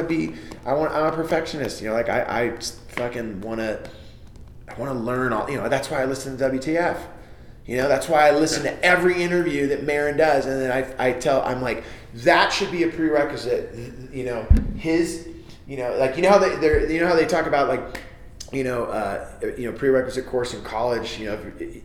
a perfectionist, you know, like I fucking want to learn all, you know, that's why I listen to WTF. You know, that's why I listen to every interview that Maron does, and then I'm like, that should be a prerequisite. You know, his, you know, like, you know how they, you know how they talk about, like, you know, prerequisite course in college, you know,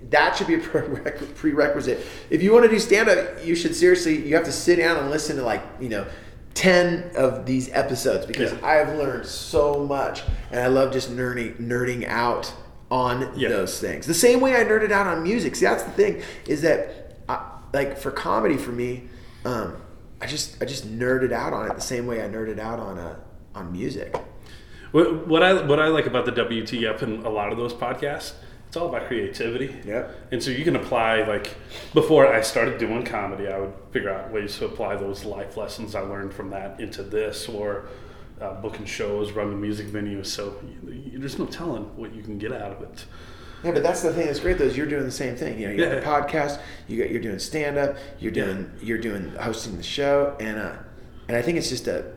that should be a prerequisite. If you want to do stand-up, you should seriously, you have to sit down and listen to, like, you know, 10 of these episodes, because I have learned so much, and I love just nerding out on those things. The same way I nerded out on music. See, that's the thing, is that like for comedy for me, I just nerded out on it the same way I nerded out on music. What I like about the WTF and a lot of those podcasts, it's all about creativity. Yeah. And so you can apply, like, before I started doing comedy, I would figure out ways to apply those life lessons I learned from that into this, or booking shows, running music venues. So there's no telling what you can get out of it. Yeah, but that's the thing that's great, though, is you're doing the same thing. You know, you got the podcast, you're doing stand up, you're doing hosting the show, and I think it's just a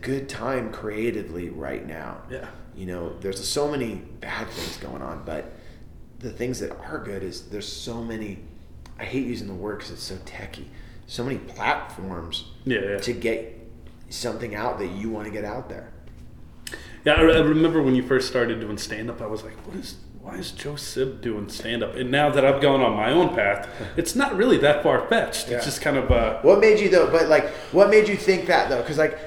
good time creatively right now. Yeah. You know, there's so many bad things going on, but the things that are good is there's so many, I hate using the word because it's so techie, so many platforms to get something out that you want to get out there. Yeah, I remember when you first started doing stand-up, I was like, why is Joe Sib doing stand-up? And now that I've gone on my own path, it's not really that far-fetched. Yeah. It's just kind of what made you think that, though? Because, like,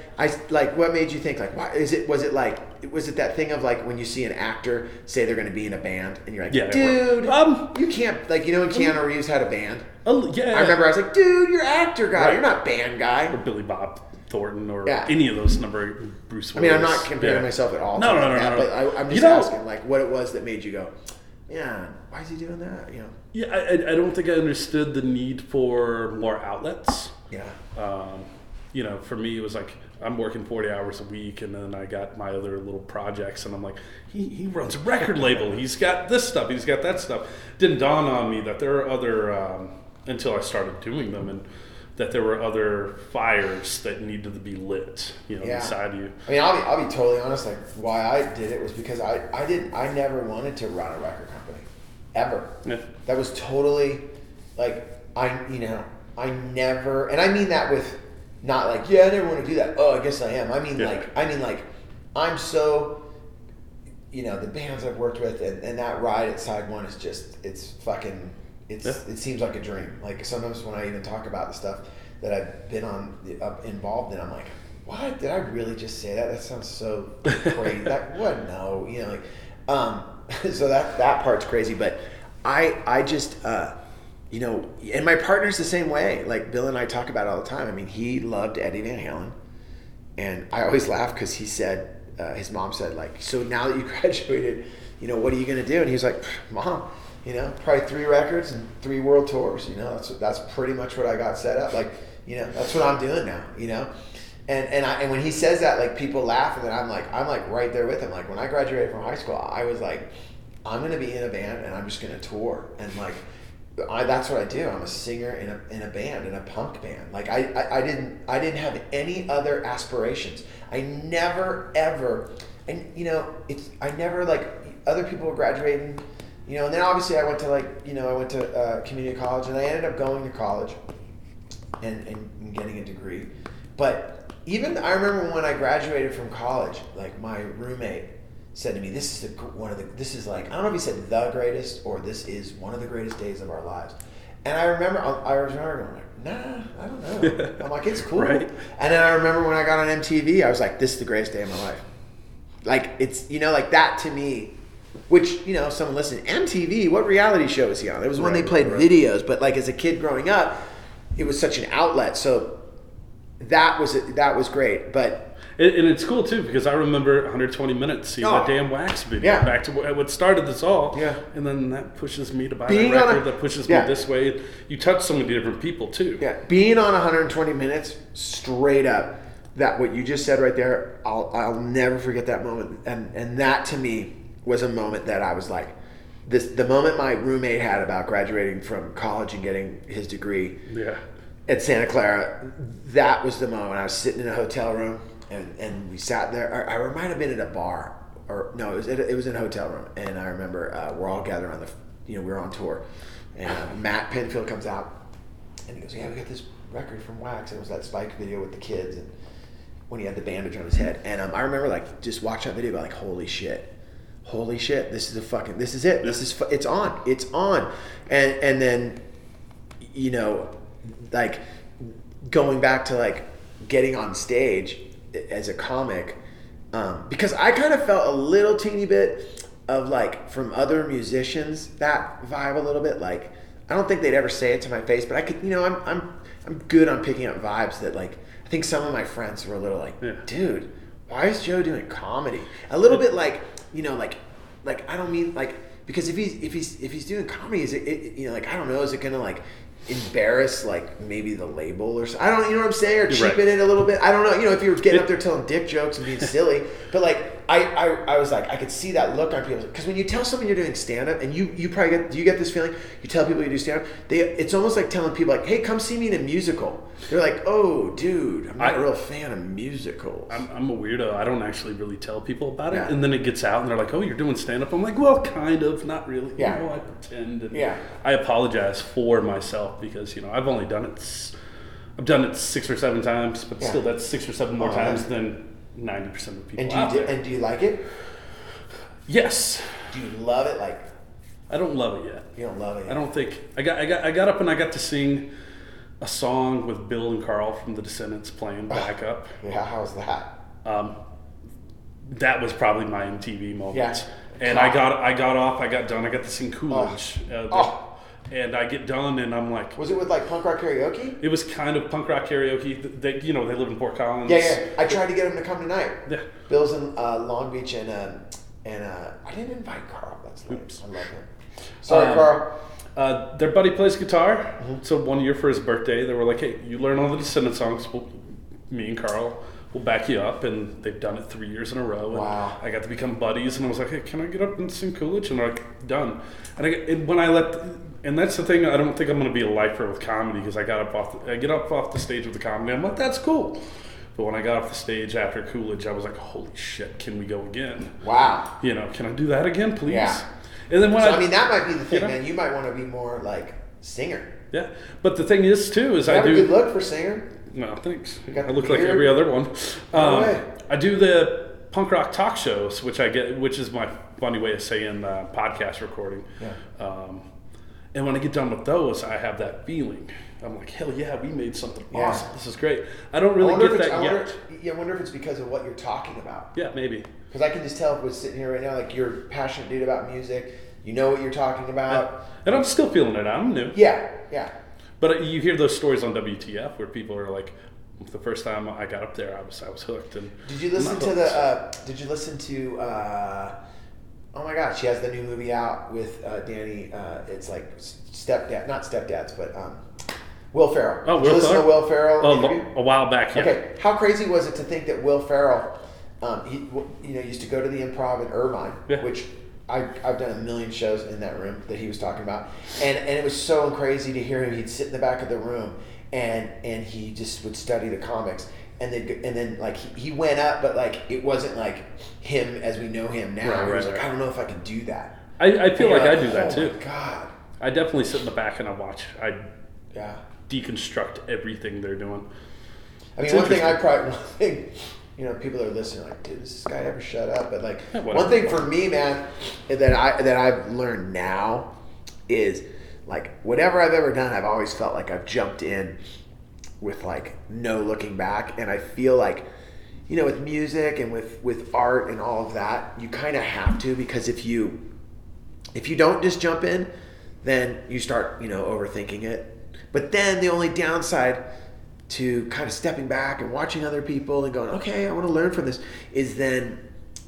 what made you think, like, why is it? Was it like, was it that thing of, like, when you see an actor say they're going to be in a band and you're like, dude, you can't, like, you know, when Keanu Reeves had a band? Oh yeah. I remember I was like, dude, you're actor guy, you're not band guy. Or Billy Bob Thornton, or any of those number, Bruce Willis. I mean, I'm not comparing myself at all. No. But I'm just asking, like, what it was that made you go, yeah, why is he doing that? You know? Yeah, I don't think I understood the need for more outlets. Yeah. You know, for me, it was like, I'm working 40 hours a week, and then I got my other little projects, and I'm like, he runs a record label. He's got this stuff. He's got that stuff. Didn't dawn on me that there are other, until I started doing them, and that there were other fires that needed to be lit, you know, inside you. I mean, I'll be totally honest. Like, why I did it was because I never wanted to run a record company, ever. Yeah. That was totally, like, I never, and I mean that with, not like, I never want to do that. Oh, I guess I am. I mean, like, I'm so, you know, the bands I've worked with and that ride at Side One is just, it's fucking, it seems like a dream. Like, sometimes when I even talk about the stuff that I've been involved in, I'm like, what? Did I really just say that? That sounds so crazy. No, you know, like, so that part's crazy, but I just, you know, and my partner's the same way. Like, Bill and I talk about it all the time. I mean, he loved Eddie Van Halen. And I always laugh because he said, his mom said, like, so now that you graduated, you know, what are you going to do? And he was like, Mom, you know, probably 3 records and 3 world tours. You know, that's pretty much what I got set up. Like, you know, that's what I'm doing now, you know. And when he says that, like, people laugh. And then I'm like right there with him. Like, when I graduated from high school, I was like, I'm going to be in a band and I'm just going to tour. And, like, that's what I do. I'm a singer in a band, in a punk band. Like, I didn't have any other aspirations. I never ever, and, you know, I never, like, other people were graduating, you know, and then obviously I went to, like, you know, community college, and I ended up going to college and getting a degree. But even, I remember when I graduated from college, like, my roommate said to me, I don't know if he said the greatest or this is one of the greatest days of our lives. And I remember going, nah, I don't know. I'm like, it's cool. Right? And then I remember when I got on MTV, I was like, this is the greatest day of my life. Like, it's, you know, like, that to me, which, you know, someone listening, MTV, what reality show was he on? It was when they played videos, but, like, as a kid growing up, it was such an outlet. So that was great. But, and it's cool, too, because I remember 120 Minutes seeing that damn Wax video. Yeah. Back to what started this all. Yeah. And then that pushes me to buy a record, that pushes me this way. You touch so many different people, too. Yeah. Being on 120 Minutes, straight up, that what you just said right there, I'll never forget that moment. And that, to me, was a moment that I was like, this. The moment my roommate had about graduating from college and getting his degree at Santa Clara, that was the moment. I was sitting in a hotel room. And we sat there. I might have been at a bar, or no, it was in a hotel room. And I remember we're all gathered on the, you know, we were on tour, And Matt Penfield comes out and he goes, yeah, we got this record from Wax. And it was that Spike video with the kids and when he had the bandage on his head. And I remember like just watching that video about like, holy shit, this is it. It's on. And then, you know, like going back to like getting on stage as a comic, because I kind of felt a little teeny bit of like from other musicians, that vibe a little bit. Like, I don't think they'd ever say it to my face, but I could, you know, I'm good on picking up vibes that like, I think some of my friends were a little like, dude, why is Joe doing comedy? A little bit like, you know, like I don't mean like, because if he's doing comedy, is it, you know, like, I don't know, is it going to like embarrass like maybe the label or something? I don't, you know what I'm saying? Or cheapen it a little bit. I don't know. You know, if you were getting up there telling dick jokes and being silly, but like I was like, I could see that look on people, because when you tell someone you're doing stand up, and you probably get, do you get this feeling? You tell people you do stand up, it's almost like telling people like, hey, come see me in a musical. They're like, oh, dude, I'm not a real fan of musicals. I'm a weirdo. I don't actually really tell people about it, and then it gets out, and they're like, oh, you're doing stand up. I'm like, well, kind of, not really. Yeah. You know, I pretend. And I apologize for myself. Because, you know, I've done it 6 or 7 times, but still that's 6 or 7 more times than 90% of people. And do you like it? Yes. Do you love it? Like, I don't love it yet. You don't love it yet. I don't think I got up and I got to sing a song with Bill and Carl from The Descendants playing backup. Yeah, how was that? That was probably my MTV moment. Yeah. And God. I got done. I got to sing Coolidge. And I get done, and I'm like... Was it with, like, punk rock karaoke? It was kind of punk rock karaoke. They, you know, they live in Port Collins. Yeah. I tried to get them to come tonight. Yeah. Bill's in Long Beach, and I didn't invite Carl. That's lame. Oops. I love him. Sorry, Carl. Their buddy plays guitar. Mm-hmm. So one year for his birthday, they were like, hey, you learn all the Descendants songs. Me and Carl will back you up. And they've done it 3 years in a row. And wow. I got to become buddies, and I was like, hey, can I get up and sing Coolidge? And they're like, done. And that's the thing. I don't think I'm going to be a lifer with comedy, because I get up off the stage with the comedy. I'm like, that's cool. But when I got off the stage after Coolidge, I was like, holy shit, can we go again? Wow. You know, can I do that again, please? Yeah. And then I mean, that might be the thing, you know, man. You might want to be more like singer. Yeah. But the thing is, too, is I do. Have a good look for singer. No, thanks. I look like every other one. I do the punk rock talk shows, which is my funny way of saying podcast recording. Yeah. And when I get done with those, I have that feeling. I'm like, hell yeah, we made something awesome. This is great. I don't really get that yet. I wonder if it's because of what you're talking about. Yeah, maybe. Because I can just tell if we're sitting here right now, like, you're a passionate dude about music. You know what you're talking about. And I'm still feeling it. I'm new. Yeah. But you hear those stories on WTF where people are like, the first time I got up there, I was hooked. And Did you listen to oh my God, she has the new movie out with Danny. It's like Will Ferrell. Oh, Did you listen to Will Ferrell? A while back, yeah. Okay, how crazy was it to think that Will Ferrell, he used to go to the Improv in Irvine, which I've done a million shows in that room that he was talking about. And it was so crazy to hear him. He'd sit in the back of the room and he just would study the comics. And then like he went up, but like it wasn't like him as we know him now. Right, I don't know if I can do that. I feel like I do that too. My God, I definitely sit in the back and I watch. I deconstruct everything they're doing. I mean, one thing, you know, people are listening like, dude, does this guy ever shut up? But like, one thing for me, man, that I've learned now is like whatever I've ever done, I've always felt like I've jumped in with like no looking back. And I feel like, you know, with music and with art and all of that, you kind of have to, because if you don't just jump in, then you start, you know, overthinking it. But then the only downside to kind of stepping back and watching other people and going, okay, I want to learn from this, is then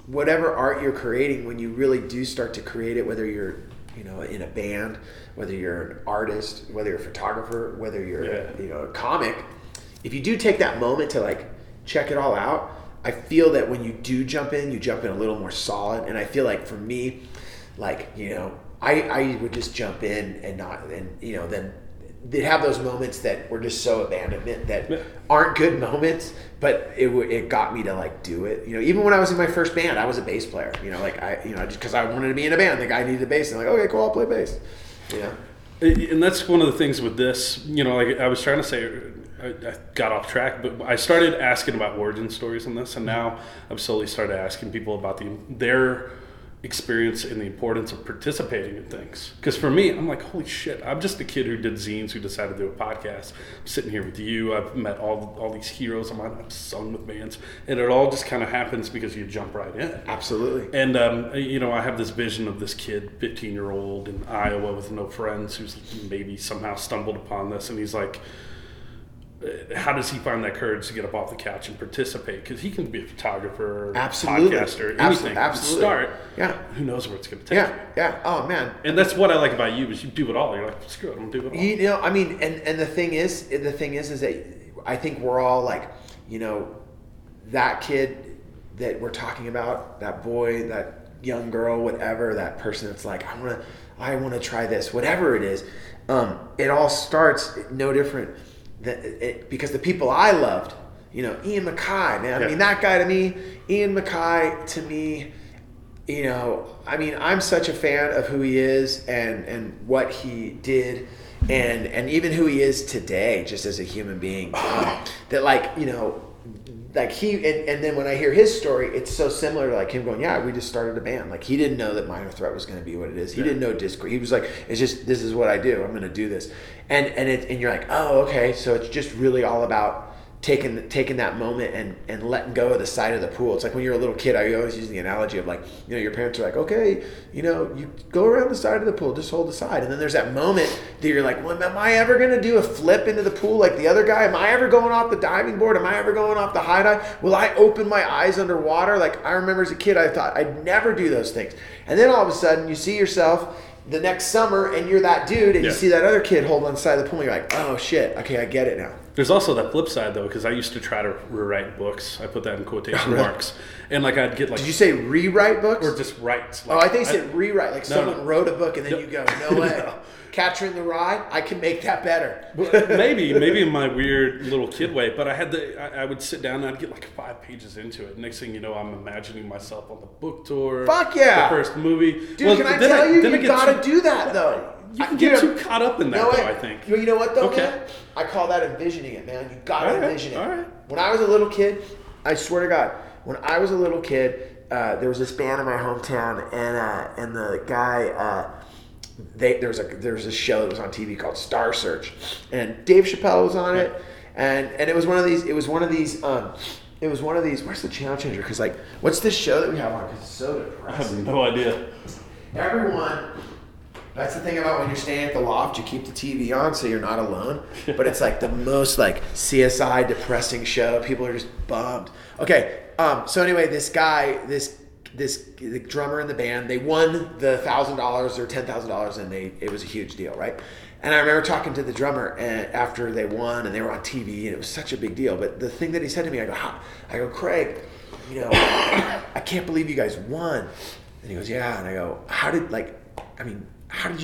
whatever art you're creating, when you really do start to create it, whether you're, you know, in a band, whether you're an artist, whether you're a photographer, whether you're you know, a comic, if you do take that moment to like check it all out, I feel that when you do jump in, you jump in a little more solid. And I feel like for me, like, you know, I would just jump in and not, and you know, then they'd have those moments that were just so abandonment that aren't good moments, but it got me to like do it. You know, even when I was in my first band, I was a bass player. You know, like I just because I wanted to be in a band, the guy needed a bass, and I'm like, okay, cool, I'll play bass. You know, And that's one of the things with this, you know, like I was trying to say, I got off track, but I started asking about origin stories in this, and now I've slowly started asking people about their experience and the importance of participating in things. Because for me, I'm like, holy shit, I'm just a kid who did zines, who decided to do a podcast. I'm sitting here with you. I've met all these heroes. I've sung with bands. And it all just kind of happens because you jump right in. Absolutely. And, you know, I have this vision of this kid, 15-year-old in Iowa with no friends, who's maybe somehow stumbled upon this. And he's like, how does he find that courage to get up off the couch and participate? Because he can be a photographer, absolutely, podcaster, anything. Absolutely. Start. Yeah. Who knows where it's going to take you? Yeah. Oh man. And that's what I like about you, is you do it all. You're like, screw it, I'm doing it all. You know, I mean, and the thing is that I think we're all like, you know, that kid that we're talking about, that boy, that young girl, whatever, that person that's like, I want to try this, whatever it is. It all starts no different. Because the people I loved, you know, Ian MacKay, man. Yeah. I mean, that guy to me, Ian MacKay to me, you know, I mean, I'm such a fan of who he is and what he did and even who he is today, just as a human being. That like, you know, like he, and then when I hear his story, it's so similar to like him going, yeah, we just started a band. Like he didn't know that Minor Threat was going to be what it is. He didn't know Discord. He was like, it's just, this is what I do. I'm going to do this. And you're like, oh, okay. So it's just really all about taking that moment and letting go of the side of the pool. It's like when you're a little kid, I always use the analogy of like, you know, your parents are like, okay, you know, you go around the side of the pool, just hold the side. And then there's that moment that you're like, well, am I ever going to do a flip into the pool like the other guy? Am I ever going off the diving board? Am I ever going off the high dive? Will I open my eyes underwater? Like I remember as a kid, I thought I'd never do those things. And then all of a sudden you see yourself the next summer and you're that dude and you see that other kid hold on the side of the pool and you're like, oh shit, okay, I get it now. There's also that flip side though, because I used to try to rewrite books. I put that in quotation marks. And like I'd get like... Did you say rewrite books? Or just write. Like, oh, I think you said rewrite. Like someone wrote a book and then you go, no way. No. Catching the Rye, I can make that better. maybe in my weird little kid way, but I would sit down and I'd get like 5 pages into it. Next thing you know, I'm imagining myself on the book tour. Fuck yeah. The first movie. Dude, well, can I tell you, you gotta do that though. You can get too caught up in that, though, I think. You know what, though, okay, man? I call that envisioning it, man. You gotta envision it. All right. When I was a little kid, I swear to God, there was this band in my hometown, and the guy, there was a show that was on TV called Star Search, and Dave Chappelle was on it, and it was one of these. Where's the channel changer? Because like, what's this show that we have on? Because it's so depressing. I have no idea. Everyone. That's the thing about when you're staying at the loft, you keep the TV on so you're not alone. But it's like the most like CSI depressing show. People are just bummed. Okay, so anyway, this guy, the drummer in the band, they won the $1,000 or $10,000, and it was a huge deal, right? And I remember talking to the drummer after they won, and they were on TV, and it was such a big deal. But the thing that he said to me, I go, Craig, you know, I can't believe you guys won. And he goes, yeah. And I go, how did you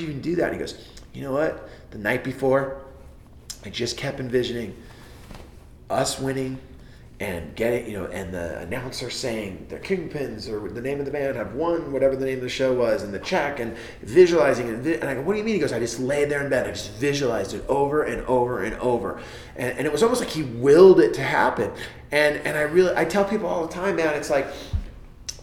even do that? And he goes, you know what? The night before, I just kept envisioning us winning and getting, you know, and the announcer saying the Kingpins or the name of the band have won, whatever the name of the show was, and the check and visualizing. And I go, what do you mean? He goes, I just laid there in bed. I just visualized it over and over and over. And it was almost like he willed it to happen. And I tell people all the time, man, it's like,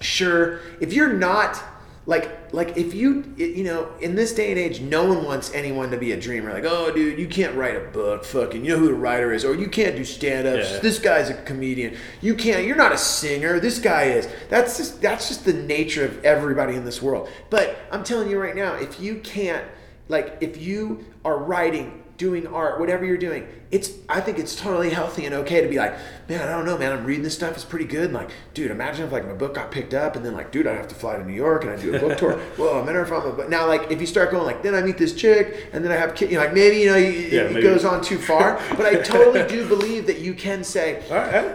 sure, if you're not, like if you know, in this day and age, no one wants anyone to be a dreamer. Like, oh, dude, you can't write a book, fucking, you know who the writer is, or you can't do stand-ups. Yeah. This guy's a comedian. You're not a singer. This guy is. That's just the nature of everybody in this world. But I'm telling you right now, if you are writing, doing art, whatever you're doing, I think it's totally healthy and okay to be like, man, I don't know, man, I'm reading this stuff, it's pretty good, and like, dude, imagine if like my book got picked up, and then like, dude, I'd have to fly to New York, and I'd do a book tour, well, I'm better if I'm now like, if you start going like, then I meet this chick, and then I have kids, you know, like, maybe, you know, it goes on too far, but I totally do believe that you can say,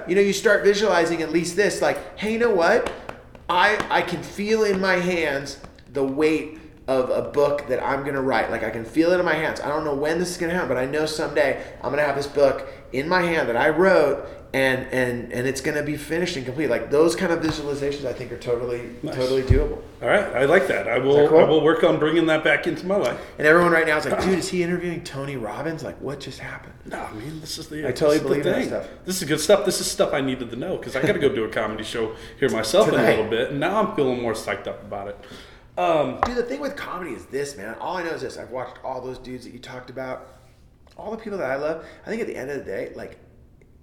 you know, you start visualizing at least this, like, hey, you know what, I can feel in my hands the weight of a book that I'm going to write. Like, I can feel it in my hands. I don't know when this is going to happen, but I know someday I'm going to have this book in my hand that I wrote, and it's going to be finished and complete. Like, those kind of visualizations, I think, are totally doable. All right. I like that. I will work on bringing that back into my life. And everyone right now is like, dude, is he interviewing Tony Robbins? Like, what just happened? No, I mean, this is the I totally believe that stuff. This is good stuff. This is stuff I needed to know, because I got to go do a comedy show here myself tonight. In a little bit, and now I'm feeling more psyched up about it. Dude, the thing with comedy is this, man. All I know is this. I've watched all those dudes that you talked about, all the people that I love. I think at the end of the day, like,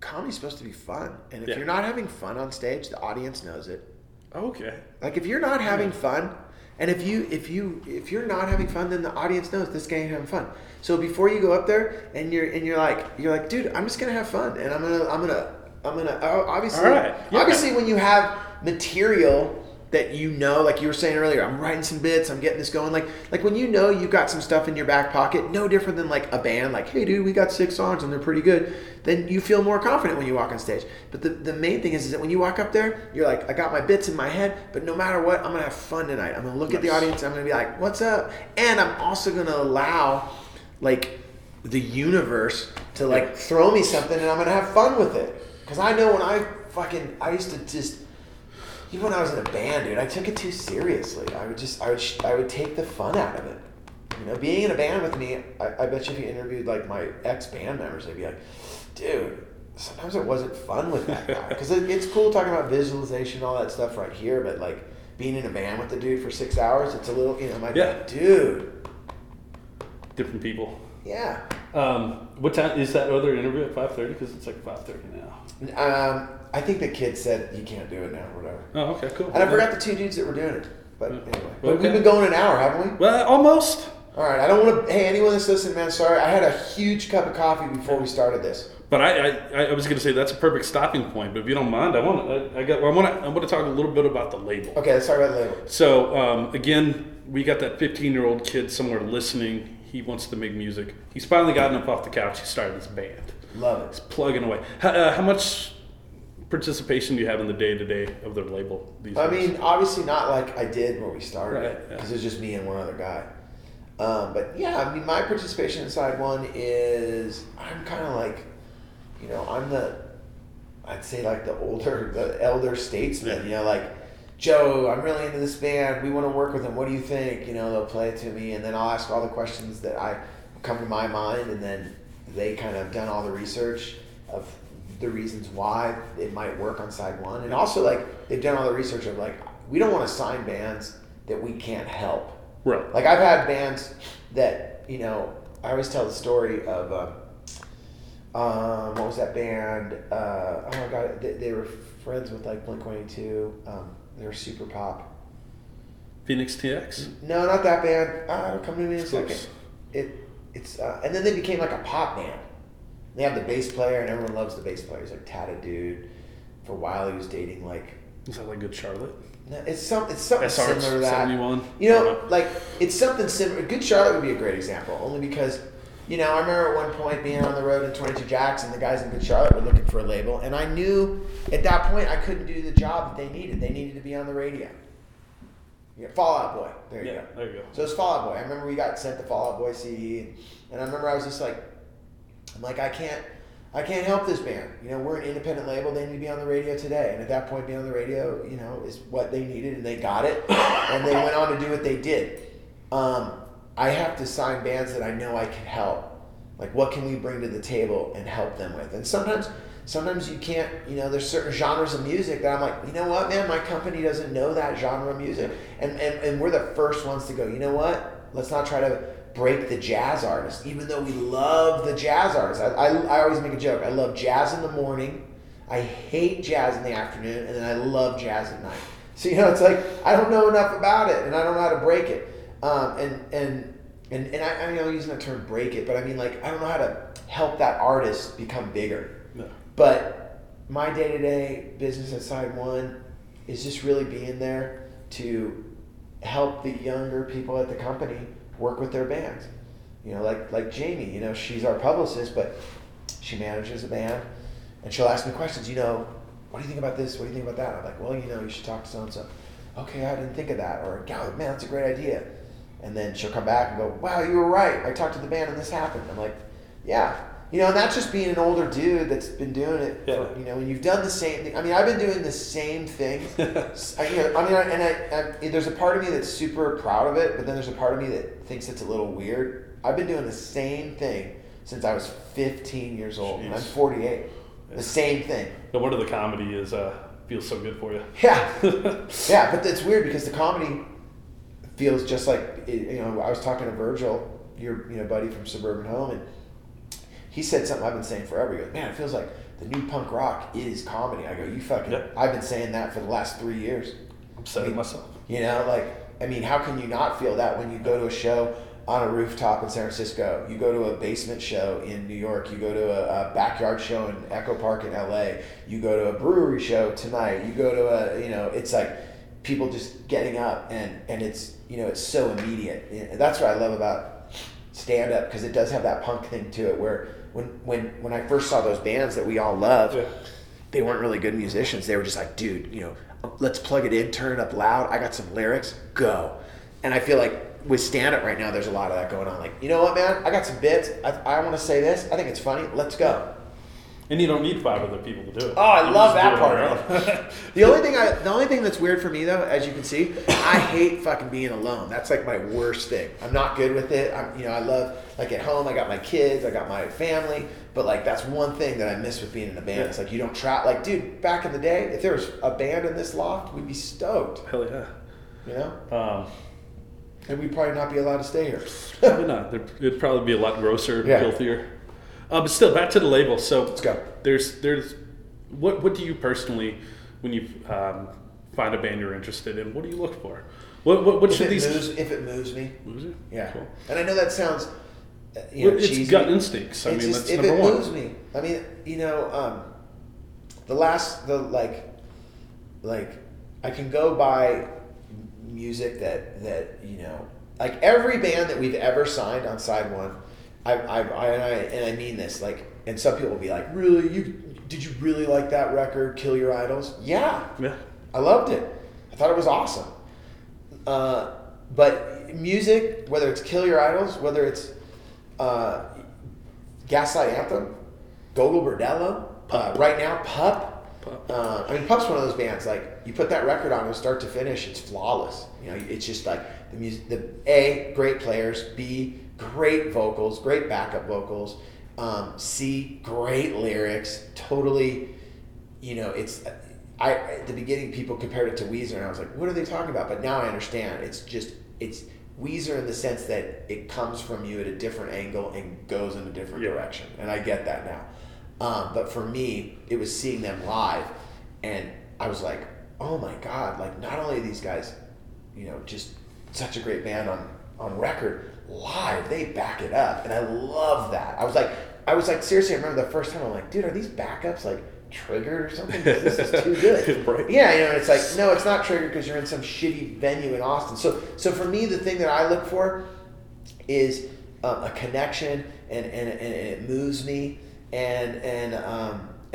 comedy's supposed to be fun. And if you're not having fun on stage, the audience knows it. Okay. Like, if you're not having fun, and if you're not having fun, then the audience knows this guy ain't having fun. So before you go up there and you're like, dude, I'm just gonna have fun, and I'm gonna obviously. All right. Yeah. Obviously, when you have material that you know, like you were saying earlier, I'm writing some bits, I'm getting this going. Like when you know you've got some stuff in your back pocket, no different than like a band, like, hey dude, we got 6 songs and they're pretty good, then you feel more confident when you walk on stage. But the main thing is that when you walk up there, you're like, I got my bits in my head, but no matter what, I'm gonna have fun tonight. I'm gonna look at the audience, I'm gonna be like, what's up? And I'm also gonna allow like the universe to like throw me something, and I'm gonna have fun with it. Cause I know when I used to just, even when I was in a band, dude, I took it too seriously. I would take the fun out of it. You know, being in a band with me, I bet you if you interviewed like my ex-band members, they'd be like, dude, sometimes it wasn't fun with that guy. Because it's cool talking about visualization, all that stuff right here, but like being in a band with the dude for 6 hours, it's a little, you know, I'm like, dude. Different people. Yeah. What time is that other interview at 5:30? Because it's like 5:30 now. I think the kid said you can't do it now or whatever. Oh, okay, cool. And I forgot the 2 dudes that were doing it. But anyway. Okay. We've been going an hour, haven't we? Well, almost. All right. I don't want to... Hey, anyone that's listening, man, sorry. I had a huge cup of coffee before we started this. But I was going to say that's a perfect stopping point. But if you don't mind, I want to talk a little bit about the label. Okay, let's talk about the label. So, again, we got that 15-year-old kid somewhere listening. He wants to make music. He's finally gotten up off the couch. He started his band. Love it. He's plugging away. How much participation do you have in the day-to-day of their label these days? I mean, obviously not like I did when we started, right, because it was just me and one other guy. But yeah, I mean, my participation in Side One is, I'm kind of like, you know, the elder statesman, you know, like, Joe, I'm really into this band, we want to work with them, what do you think? You know, they'll play it to me, and then I'll ask all the questions that come to my mind, and then they kind of done all the research of the reasons why it might work on Side One. And also, like, they've done all the research of, like, we don't want to sign bands that we can't help. Right. Like, I've had bands that, you know, I always tell the story of, what was that band? Oh, my God. They were friends with, like, Blink-182. They were super pop. Phoenix TX? No, not that band. Come to me in a second. It's and then they became, like, a pop band. They have the bass player, and everyone loves the bass player. He's like tatted dude. For a while, he was dating like. Is that like Good Charlotte? No, it's something SR similar to that. 71. You know, like it's something similar. Good Charlotte would be a great example, only because, you know, I remember at one point being on the road in 22 Jacks, and the guys in Good Charlotte were looking for a label, and I knew at that point I couldn't do the job that they needed. They needed to be on the radio. Yeah, Fall Out Boy. There you go. So it's Fall Out Boy. I remember we got sent the Fall Out Boy CD, and I remember I was just like. I'm like, I can't help this band. You know, we're an independent label. They need to be on the radio today. And at that point, being on the radio, you know, is what they needed, and they got it. And they went on to do what they did. I have to sign bands that I know I can help. Like, what can we bring to the table and help them with? And sometimes you can't, you know, there's certain genres of music that I'm like, you know what, man, my company doesn't know that genre of music. And we're the first ones to go, you know what, let's not try to break the jazz artist, even though we love the jazz artist. I always make a joke. I love jazz in the morning, I hate jazz in the afternoon, and then I love jazz at night. So, you know, it's like, I don't know enough about it, and I don't know how to break it. And I know I'm using that term break it, but I mean, like, I don't know how to help that artist become bigger. No. But my day-to-day business at Side One is just really being there to help the younger people at the company work with their bands. You know, like Jamie, you know, she's our publicist, but she manages a band, and she'll ask me questions, you know, what do you think about this? What do you think about that? I'm like, well, you know, you should talk to so-and-so. Okay, I didn't think of that. Or, man, that's a great idea. And then she'll come back and go, wow, you were right. I talked to the band and this happened. I'm like, yeah. You know, and that's just being an older dude that's been doing it. Yeah. For, you know, and you've done the same thing. I mean, I've been doing the same thing. There's a part of me that's super proud of it, but then there's a part of me that thinks it's a little weird. I've been doing the same thing since I was 15 years old. Jeez. And I'm 48. Yeah. The same thing. No wonder the comedy is feels so good for you. Yeah. Yeah, but it's weird because the comedy feels just like, you know, I was talking to Virgil, your buddy from Suburban Home, and he said something I've been saying forever. He goes, man, it feels like the new punk rock is comedy. I go, you fucking, yep. I've been saying that for the last 3 years. I'm saying myself. You know, like, I mean, how can you not feel that when you go to a show on a rooftop in San Francisco, you go to a basement show in New York, you go to a backyard show in Echo Park in LA, you go to a brewery show tonight, you go to a, you know, it's like people just getting up and it's, you know, it's so immediate. And that's what I love about stand up, because it does have that punk thing to it where when I first saw those bands that we all love, yeah. They weren't really good musicians. They were just like, dude, you know, let's plug it in, turn it up loud. I got some lyrics, go. And I feel like with stand up right now, there's a lot of that going on. Like, you know what, man? I got some bits. I want to say this. I think it's funny. Let's go. And you don't need five other people to do it. Oh, I love that part. The only thing that's weird for me though, as you can see, I hate fucking being alone. That's like my worst thing. I'm not good with it. I love, like, at home, I got my kids, I got my family, but like that's one thing that I miss with being in a band. Yeah. It's like you don't try. Like, dude, back in the day, if there was a band in this loft, we'd be stoked. Hell yeah. You know. And we'd probably not be allowed to stay here. Probably not. It'd probably be a lot grosser and filthier. But still, back to the label. So let's go. There's what do you personally, when you find a band you're interested in, what do you look for? What should these? If it moves me. Moves you? Yeah. Cool. And I know that sounds, it's cheesy. Gut instincts. That's number one. If it moves me, I mean, you know, the I can go by music that you know, like every band that we've ever signed on Side One. I mean this, like, and some people will be like, really, did you really like that record, Kill Your Idols? Yeah. I loved it. I thought it was awesome. But music, whether it's Kill Your Idols, whether it's Gaslight Anthem, Gogol Bordello, right now Pup. I mean, Pup's one of those bands, like, you put that record on, from start to finish, it's flawless. You know, it's just like the music. A, great players. B, great vocals, great backup vocals. C, great lyrics. Totally, you know, it's. At the beginning, people compared it to Weezer, and I was like, "What are they talking about?" But now I understand. It's Weezer in the sense that it comes from you at a different angle and goes in a different direction, and I get that now. But for me, it was seeing them live, and I was like, "Oh my God!" Like, not only are these guys, you know, just such a great band on record. Live, they back it up, and I love that. I was like, seriously, I remember the first time, I'm like, dude, are these backups like triggered or something? This is too good. Right. Yeah, you know, it's like, no, it's not triggered because you're in some shitty venue in Austin. So for me, the thing that I look for is a connection, and it moves me, and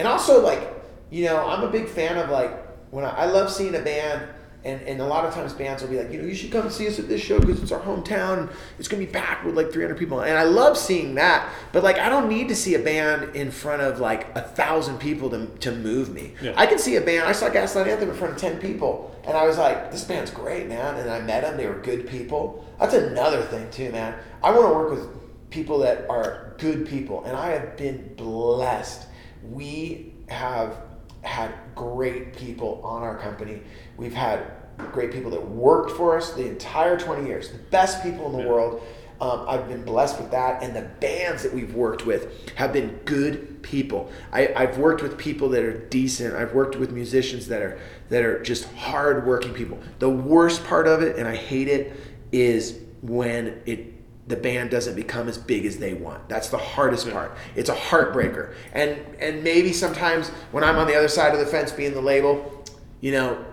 also, like, you know, I'm a big fan of, like, when I love seeing a band. And a lot of times bands will be like, you know, you should come see us at this show because it's our hometown. And it's going to be packed with like 300 people. And I love seeing that. But like, I don't need to see a band in front of like 1,000 people to move me. Yeah. I can see a band. I saw Gaslight Anthem in front of 10 people. And I was like, this band's great, man. And I met them. They were good people. That's another thing too, man. I want to work with people that are good people. And I have been blessed. We have had great people on our company. We've had great people that worked for us the entire 20 years, the best people in the world. I've been blessed with that. And the bands that we've worked with have been good people. I've worked with people that are decent. I've worked with musicians that are just hardworking people. The worst part of it, and I hate it, is when the band doesn't become as big as they want. That's the hardest part. It's a heartbreaker. And maybe sometimes when I'm on the other side of the fence being the label, you know,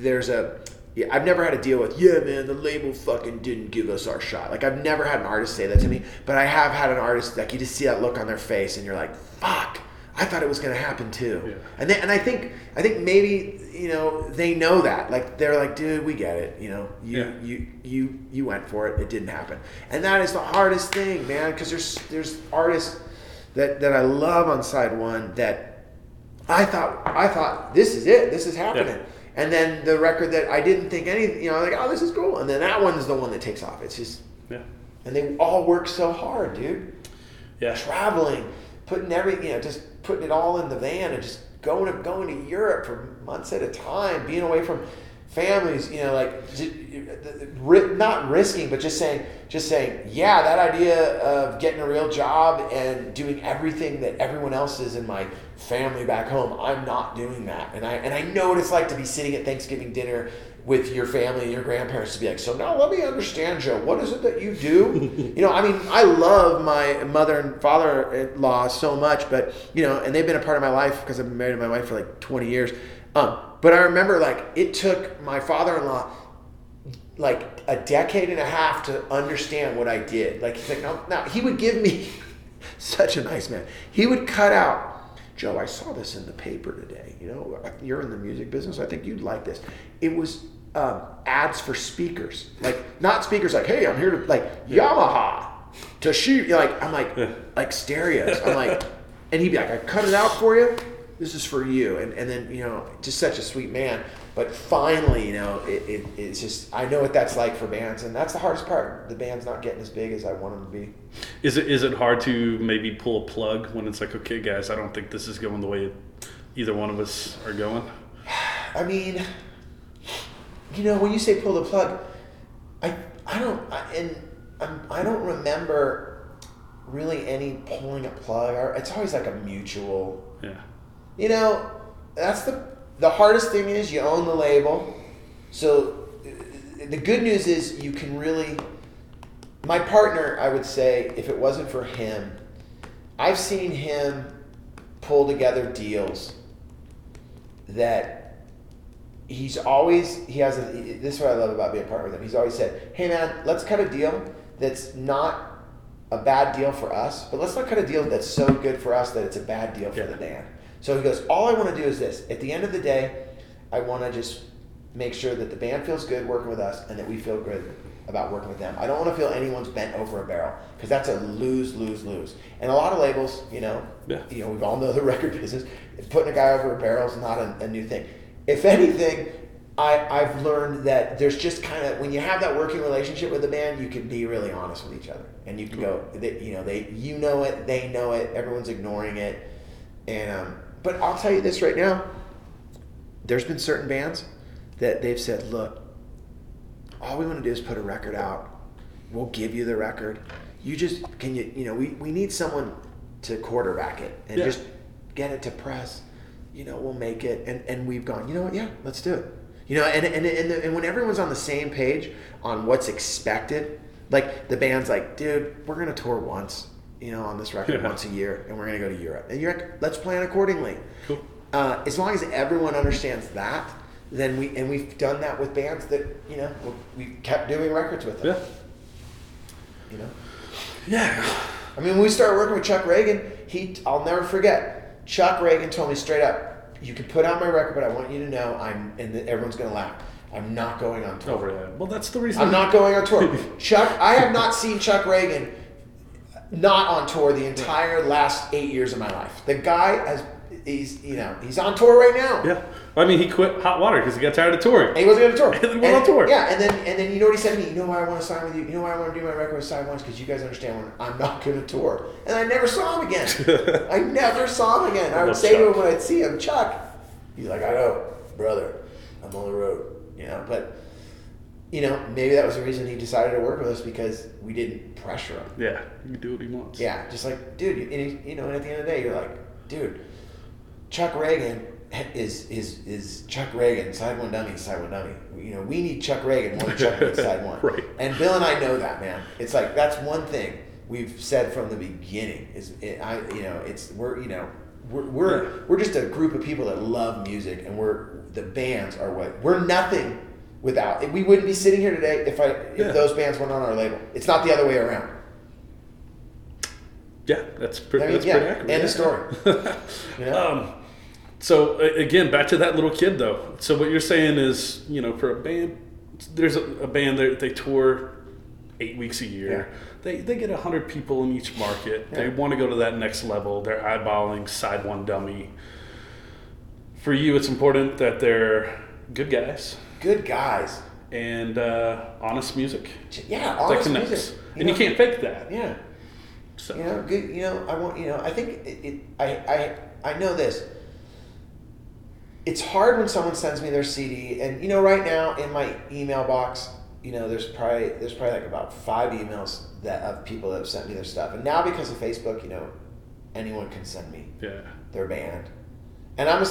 I've never had to deal with, yeah, man, the label fucking didn't give us our shot. Like, I've never had an artist say that to me, but I have had an artist, like, you just see that look on their face and you're like, fuck, I thought it was going to happen too. Yeah. And they, and I think maybe, you know, they know that. Like, they're like, dude, we get it. You know, you went for it. It didn't happen. And that is the hardest thing, man, because there's artists that I love on Side One that I thought this is it. This is happening. Yeah. And then the record that I didn't think anything, you know, like, oh, this is cool. And then that one is the one that takes off. It's just, yeah. And they all work so hard, dude. Yeah. Traveling, putting everything, you know, just putting it all in the van and just going to Europe for months at a time, being away from families, you know, like not risking, but just saying, yeah, that idea of getting a real job and doing everything that everyone else is in my family back home, I'm not doing that. And I know what it's like to be sitting at Thanksgiving dinner with your family and your grandparents to be like, so now let me understand, Joe, what is it that you do? You know, I mean, I love my mother and father-in-law so much, but, you know, and they've been a part of my life because I've been married to my wife for like 20 years. But I remember, like, it took my father-in-law like a decade and a half to understand what I did. Like, he's like, no, now he would give me such a nice man. He would cut out, Joe, I saw this in the paper today. You know, you're in the music business. I think you'd like this. It was ads for speakers, like not speakers like, hey, I'm here to like Yamaha, Toshiba. You're like, I'm like, like stereos. I'm like, and he'd be like, I cut it out for you. This is for you. And then, you know, just such a sweet man. But finally, you know, it's just, I know what that's like for bands, and that's the hardest part. The band's not getting as big as I want them to be. Is it hard to maybe pull a plug when it's like, okay, guys, I don't think this is going the way either one of us are going? I mean, you know, when you say pull the plug, I don't remember really any pulling a plug. It's always like a mutual. Yeah. You know, that's the hardest thing is you own the label. So the good news is you can really, my partner, I would say, if it wasn't for him, I've seen him pull together deals that this is what I love about being a partner with him. He's always said, hey man, let's cut a deal that's not a bad deal for us, but let's not cut a deal that's so good for us that it's a bad deal for the band. So he goes, all I want to do is this. At the end of the day, I want to just make sure that the band feels good working with us and that we feel good about working with them. I don't want to feel anyone's bent over a barrel, because that's a lose, lose, lose. And a lot of labels, you know, you know, we all know the record business, putting a guy over a barrel is not a new thing. If anything, I've learned that there's just kind of, when you have that working relationship with the band, you can be really honest with each other. And you can go, you know it, they know it, everyone's ignoring it. And, but I'll tell you this right now, there's been certain bands that they've said, look, all we want to do is put a record out. We'll give you the record. You just, we need someone to quarterback it and just get it to press. You know, we'll make it. And we've gone, you know what? Yeah, let's do it. You know, and when everyone's on the same page on what's expected, like the band's like, dude, we're going to tour once. You know, on this record once a year, and we're going to go to Europe. And you're like, let's plan accordingly. Cool. As long as everyone understands that, then we've done that with bands that, you know, we kept doing records with them. Yeah. You know? Yeah. I mean, when we started working with Chuck Ragan, I'll never forget, Chuck Ragan told me straight up, you can put out my record, but I want you to know everyone's going to laugh. I'm not going on tour. Oh, yeah. Well, that's the reason. I'm not going on tour. Chuck, I have not seen Chuck Ragan not on tour the entire last 8 years of my life. The guy he's on tour right now. Yeah, I mean, he quit Hot Water because he got tired of touring. And he wasn't going to tour. And he went on tour. Yeah, and then you know what he said to me? You know why I want to sign with you? You know why I want to do my record with Side One? Because you guys understand when I'm not going to tour. And I never saw him again. I would say to him when I'd see him, Chuck. He's like, I know, brother. I'm on the road. You know, but. You know, maybe that was the reason he decided to work with us, because we didn't pressure him. Yeah, he can do what he wants. Yeah, just like, dude, and you know, and at the end of the day, you're like, dude, Chuck Ragan is Chuck Ragan, Side One Dummy. You know, we need Chuck Ragan more than Chuck needs Side One. Right. And Bill and I know that, man. It's like, that's one thing we've said from the beginning we're just a group of people that love music, and the bands are what we're nothing. Without, we wouldn't be sitting here today if those bands weren't on our label. It's not the other way around. Yeah, that's pretty accurate. End of story. Yeah. So again, back to that little kid though. So what you're saying is, you know, for a band, there's a band that they tour 8 weeks a year. Yeah. They get 100 people in each market. Yeah. They want to go to that next level. They're eyeballing Side One Dummy. For you, it's important that they're good guys. Good guys. And honest music. Yeah, honest music. And you can't fake that. Yeah. So. You know, good. You know, I want. You know, I think it. I know this. It's hard when someone sends me their CD, and you know, right now in my email box, you know, there's probably like about 5 emails that of people that have sent me their stuff, and now because of Facebook, you know, anyone can send me their band, and I'm a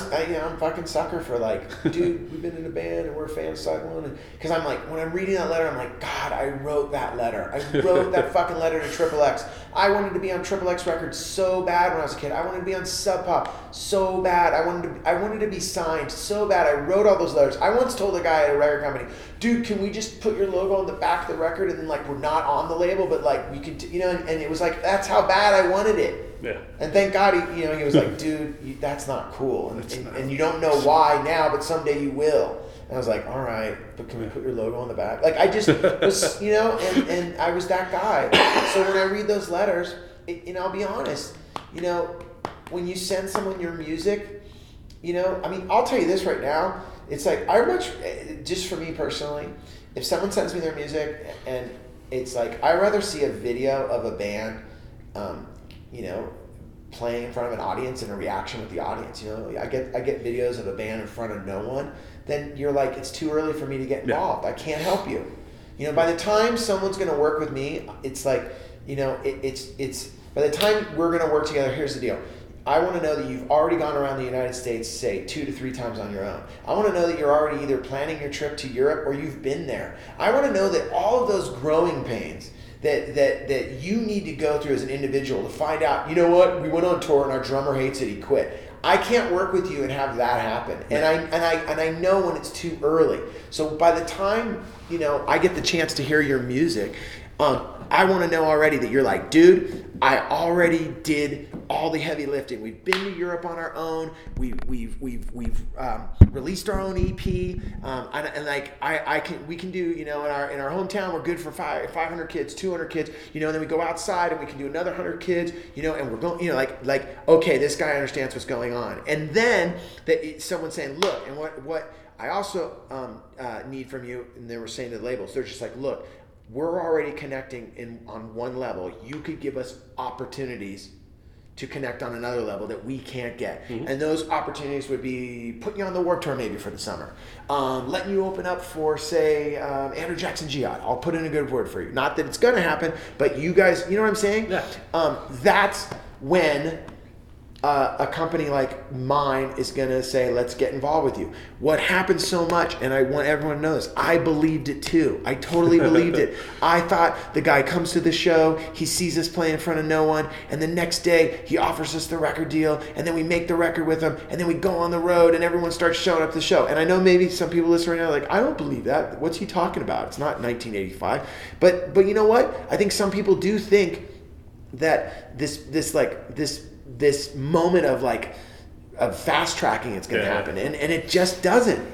fucking sucker for like, dude, we've been in a band and we're fans Side One, because I'm like, when I'm reading that letter, I'm like, God, I wrote that letter. I wrote that fucking letter to Triple X. I wanted to be on Triple X Records so bad when I was a kid. I wanted to be on Sub Pop so bad. I wanted to be signed so bad. I wrote all those letters. I once told a guy at a record company, dude, can we just put your logo on the back of the record, and then like, we're not on the label, but like we could, you know, and it was like, that's how bad I wanted it. Yeah. And thank God, he, you know, he was like, dude, that's not cool. And you don't know why now, but someday you will. And I was like, all right, but can we put your logo on the back? Like, I just was, you know, and I was that guy. So when I read those letters, and I'll be honest, you know, when you send someone your music, you know, I mean, I'll tell you this right now. It's like, just for me personally, if someone sends me their music, and it's like, I'd rather see a video of a band, you know, playing in front of an audience and a reaction with the audience. You know, I get videos of a band in front of no one. Then you're like, it's too early for me to get involved. Yeah. I can't help you. You know, by the time someone's going to work with me, it's like, you know, it's by the time we're going to work together, here's the deal. I want to know that you've already gone around the United States, say, 2 to 3 times on your own. I want to know that you're already either planning your trip to Europe or you've been there. I want to know that all of those growing pains that you need to go through as an individual to find out, you know what, we went on tour and our drummer hates it, he quit. I can't work with you and have that happen. And I know when it's too early. So by the time, you know, I get the chance to hear your music, I want to know already that you're like, dude, I already did all the heavy lifting. We've been to Europe on our own. We've released our own EP, and like we can do, you know, in our hometown we're good for 500 kids, 200 kids, you know, and then we go outside and we can do another 100 kids, you know, and we're going, you know, like okay, this guy understands what's going on, and then that someone's saying, look, and what I also need from you, and they were saying to the labels, they're just like, look, we're already connecting on one level. You could give us opportunities to connect on another level that we can't get. Mm-hmm. And those opportunities would be putting you on the Warped Tour maybe for the summer. Letting you open up for, say, Andrew Jackson Jihad. I'll put in a good word for you. Not that it's going to happen, but you guys, you know what I'm saying? Yeah. That's when a company like mine is going to say, let's get involved with you. What happens so much, and I want everyone to know this, I believed it too. I totally believed it. I thought the guy comes to the show, he sees us play in front of no one, and the next day he offers us the record deal, and then we make the record with him, and then we go on the road, and everyone starts showing up to the show. And I know maybe some people listening right now are like, I don't believe that. What's he talking about? It's not 1985. But you know what? I think some people do think that this moment of fast tracking it's going to happen, and it just doesn't.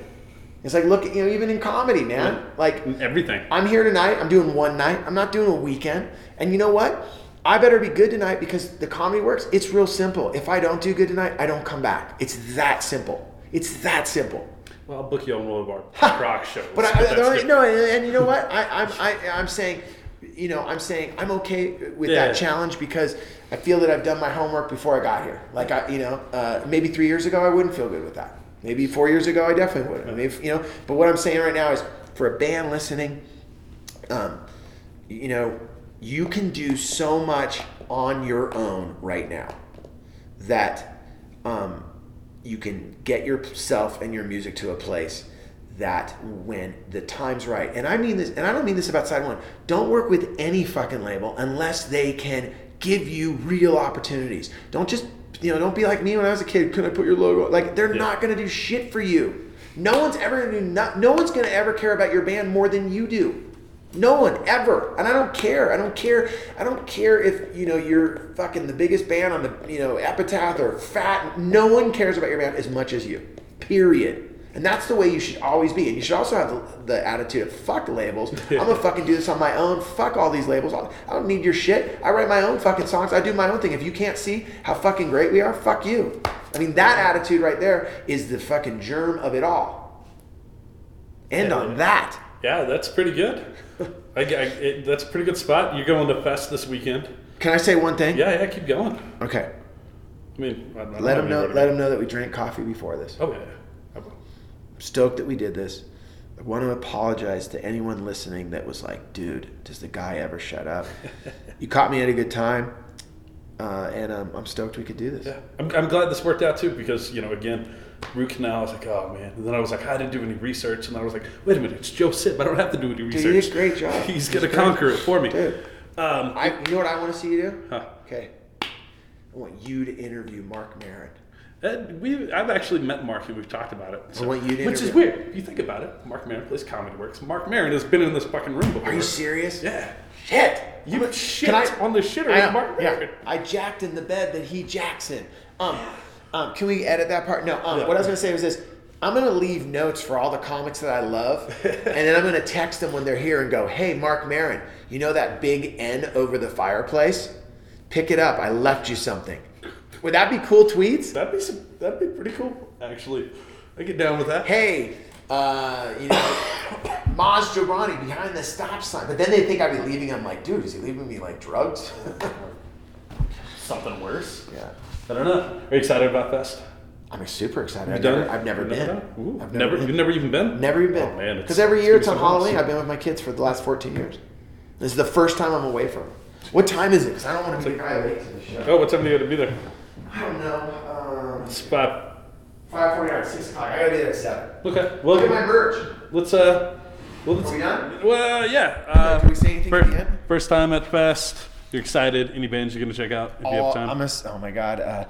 It's like, look, you know, even in comedy, man, like everything. I'm here tonight. I'm doing one night. I'm not doing a weekend. And you know what? I better be good tonight, because the Comedy Works, it's real simple. If I don't do good tonight, I don't come back. It's that simple. It's that simple. Well, I'll book you on one of our rock shows. But and you know what? I'm saying, you know, I'm okay with that challenge, because I feel that I've done my homework before I got here. Like, maybe 3 years ago I wouldn't feel good with that. Maybe 4 years ago I definitely wouldn't. I mean, but what I'm saying right now is, for a band listening, you know, you can do so much on your own right now that you can get yourself and your music to a place that when the time's right, and I mean this, and I don't mean this about Side One, don't work with any fucking label unless they can give you real opportunities. Don't just, you know, don't be like me when I was a kid, could I put your logo? Like, they're not gonna do shit for you. No one's ever gonna ever care about your band more than you do. No one ever. And I don't care. I don't care if, you know, you're fucking the biggest band on the, you know, Epitaph or Fat. No one cares about your band as much as you. Period. And that's the way you should always be. And you should also have the attitude of fuck labels. I'm going to fucking do this on my own. Fuck all these labels. I don't need your shit. I write my own fucking songs. I do my own thing. If you can't see how fucking great we are, fuck you. I mean, that attitude right there is the fucking germ of it all. End on that. Yeah, that's pretty good. That's a pretty good spot. You're going to Fest this weekend. Can I say one thing? Yeah, keep going. Okay. I mean, let them know that we drank coffee before this. Oh, yeah. Stoked that we did this. I want to apologize to anyone listening that was like, dude, does the guy ever shut up? You caught me at a good time, and I'm stoked we could do this. Yeah, I'm glad this worked out too, because, you know, again, root canal, I was like, oh man. And then I was like, I didn't do any research, and I was like, wait a minute, it's Joe Sib. I don't have to do any research. Dude, you did a great job. He's going to conquer it for me. Dude, you know what I want to see you do? Huh. Okay. I want you to interview Marc Maron. I've actually met Marc, and we've talked about it. So, which is weird. If you think about it, Marc Maron plays Comedy Works. Marc Maron has been in this fucking room before. Are you serious? Yeah. Shit. You put shit on the shitter with Marc Maron. Yeah. I jacked in the bed that he jacks in. Can we edit that part? No. What I was going to say was this. I'm going to leave notes for all the comics that I love, and then I'm going to text them when they're here and go, hey, Marc Maron, you know that big N over the fireplace? Pick it up. I left you something. Would that be cool tweets? That'd be pretty cool, actually. I get down with that. Hey, you know, Maz Jobrani behind the stop sign. But then they think I'd be leaving. I'm like, dude, is he leaving me like drugs? Something worse? Yeah. I don't know. Are you excited about Fest? I'm super excited. I've never been. You've never even been? Never even been. Oh, man. Because every year it's on Halloween. I've been with my kids for the last 14 years. This is the first time I'm away from them. What time is it? Because I don't want to be late to the show. Oh, what time do you got to be there? I don't know. It's 5:49, 6 o'clock. I gotta be there at 7. Okay. Well, look at my merch. Let's. Are we done? Well, yeah. Can we say anything at the end? First time at Fest. You're excited? Any bands you're gonna check out if you have time? Oh my God.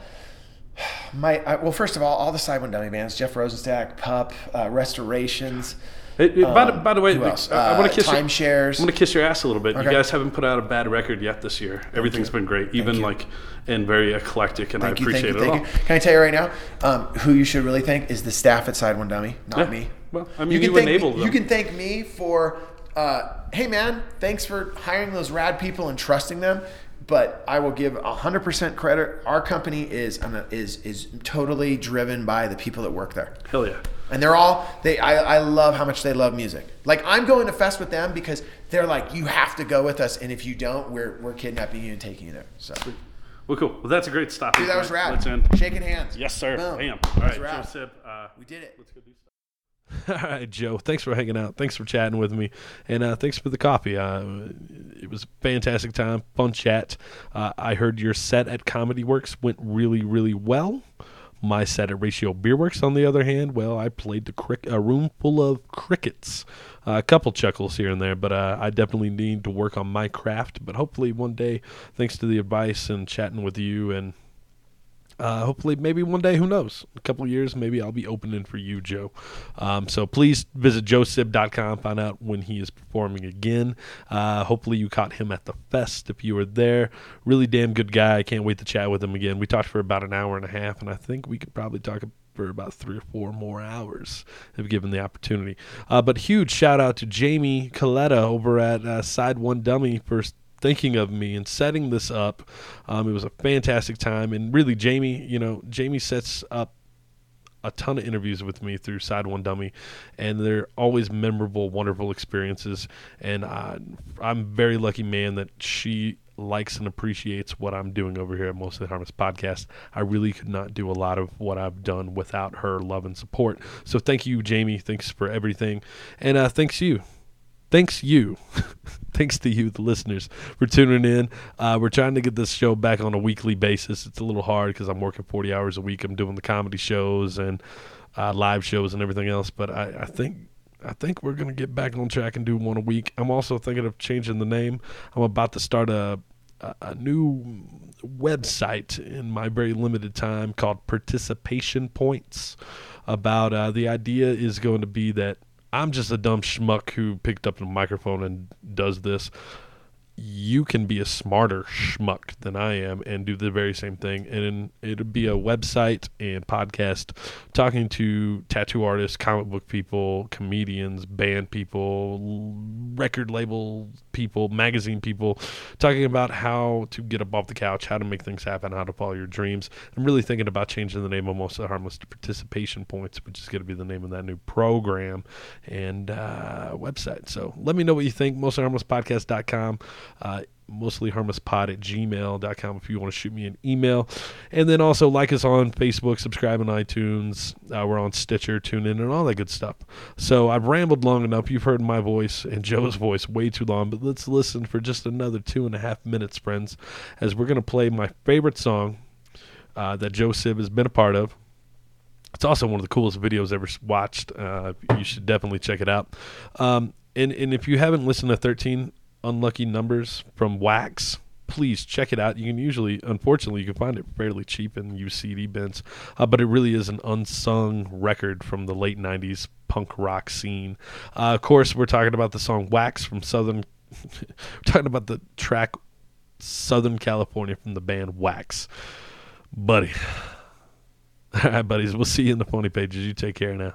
First of all the Side One Dummy bands: Jeff Rosenstack, Pup, Restorations. By the way, I want to kiss timeshares. I'm going to kiss your ass a little bit. Okay. You guys haven't put out a bad record yet this year. Everything's been great, even and very eclectic, and I appreciate it all. Can I tell you right now, who you should really thank is the staff at Side One Dummy, not me. Well, I mean, you enabled them. You can thank me for, hey man, thanks for hiring those rad people and trusting them. But I will give 100% credit. Our company is totally driven by the people that work there. Hell yeah. And they're all, I love how much they love music. Like, I'm going to Fest with them because they're like, you have to go with us, and if you don't, we're kidnapping you and taking you there. So. Well, cool. Well, that's a great stop. Dude, that was rad. Let's end. Shaking hands. Yes, sir. Boom. Bam. All right, Joe Sib. We did it. Let's go do something. All right, Joe, thanks for hanging out. Thanks for chatting with me. And thanks for the coffee. It was a fantastic time, fun chat. I heard your set at Comedy Works went really, really well. My set at Ratio Beer Works, on the other hand, well, I played a room full of crickets. A couple chuckles here and there, but I definitely need to work on my craft. But hopefully one day, thanks to the advice and chatting with you, and hopefully maybe one day, who knows, a couple of years, maybe I'll be opening for you, Joe. So please visit joesib.com, find out when he is performing again. Hopefully you caught him at the Fest if you were there. Really damn good guy. I can't wait to chat with him again. We talked for about an hour and a half, and I think we could probably talk for about 3 or 4 more hours if given the opportunity. But huge shout out to Jamie Coletta over at Side One Dummy for thinking of me and setting this up. It was a fantastic time, and really Jamie sets up a ton of interviews with me through Side One Dummy, and they're always memorable, wonderful experiences, and I'm a very lucky man that she likes and appreciates what I'm doing over here at Mostly Harmless Podcast. I really could not do a lot of what I've done without her love and support. So thank you, Jamie. Thanks for everything, and thanks to you, the listeners, for tuning in. We're trying to get this show back on a weekly basis. It's a little hard because I'm working 40 hours a week. I'm doing the comedy shows and live shows and everything else. But I think we're going to get back on track and do one a week. I'm also thinking of changing the name. I'm about to start a new website in my very limited time called Participation Points. About the idea is going to be that I'm just a dumb schmuck who picked up the microphone and does this. You can be a smarter schmuck than I am and do the very same thing. And it'll be a website and podcast talking to tattoo artists, comic book people, comedians, band people, record label people, magazine people, talking about how to get up off the couch, how to make things happen, how to follow your dreams. I'm really thinking about changing the name almost to Harmless Participation Points, which is going to be the name of that new program and website. So let me know what you think. mostlyharmlesspodcast.com. mostlyharmlesspod@gmail.com if you want to shoot me an email. And then also like us on Facebook, subscribe on iTunes. We're on Stitcher, TuneIn, and all that good stuff. So I've rambled long enough. You've heard my voice and Joe's voice way too long, but let's listen for just another 2.5 minutes, friends, as we're going to play my favorite song that Joe Sib has been a part of. It's also one of the coolest videos ever watched. You should definitely check it out. And if you haven't listened to 13 Unlucky Numbers from Wax, please check it out. You can usually, unfortunately, you can find it fairly cheap in used CD bins, but it really is an unsung record from the late 90s punk rock scene. Of course, we're talking about the song Wax from Southern, we're talking about the track Southern California from the band Wax. Buddy. All right, buddies, we'll see you in the funny pages. You take care now.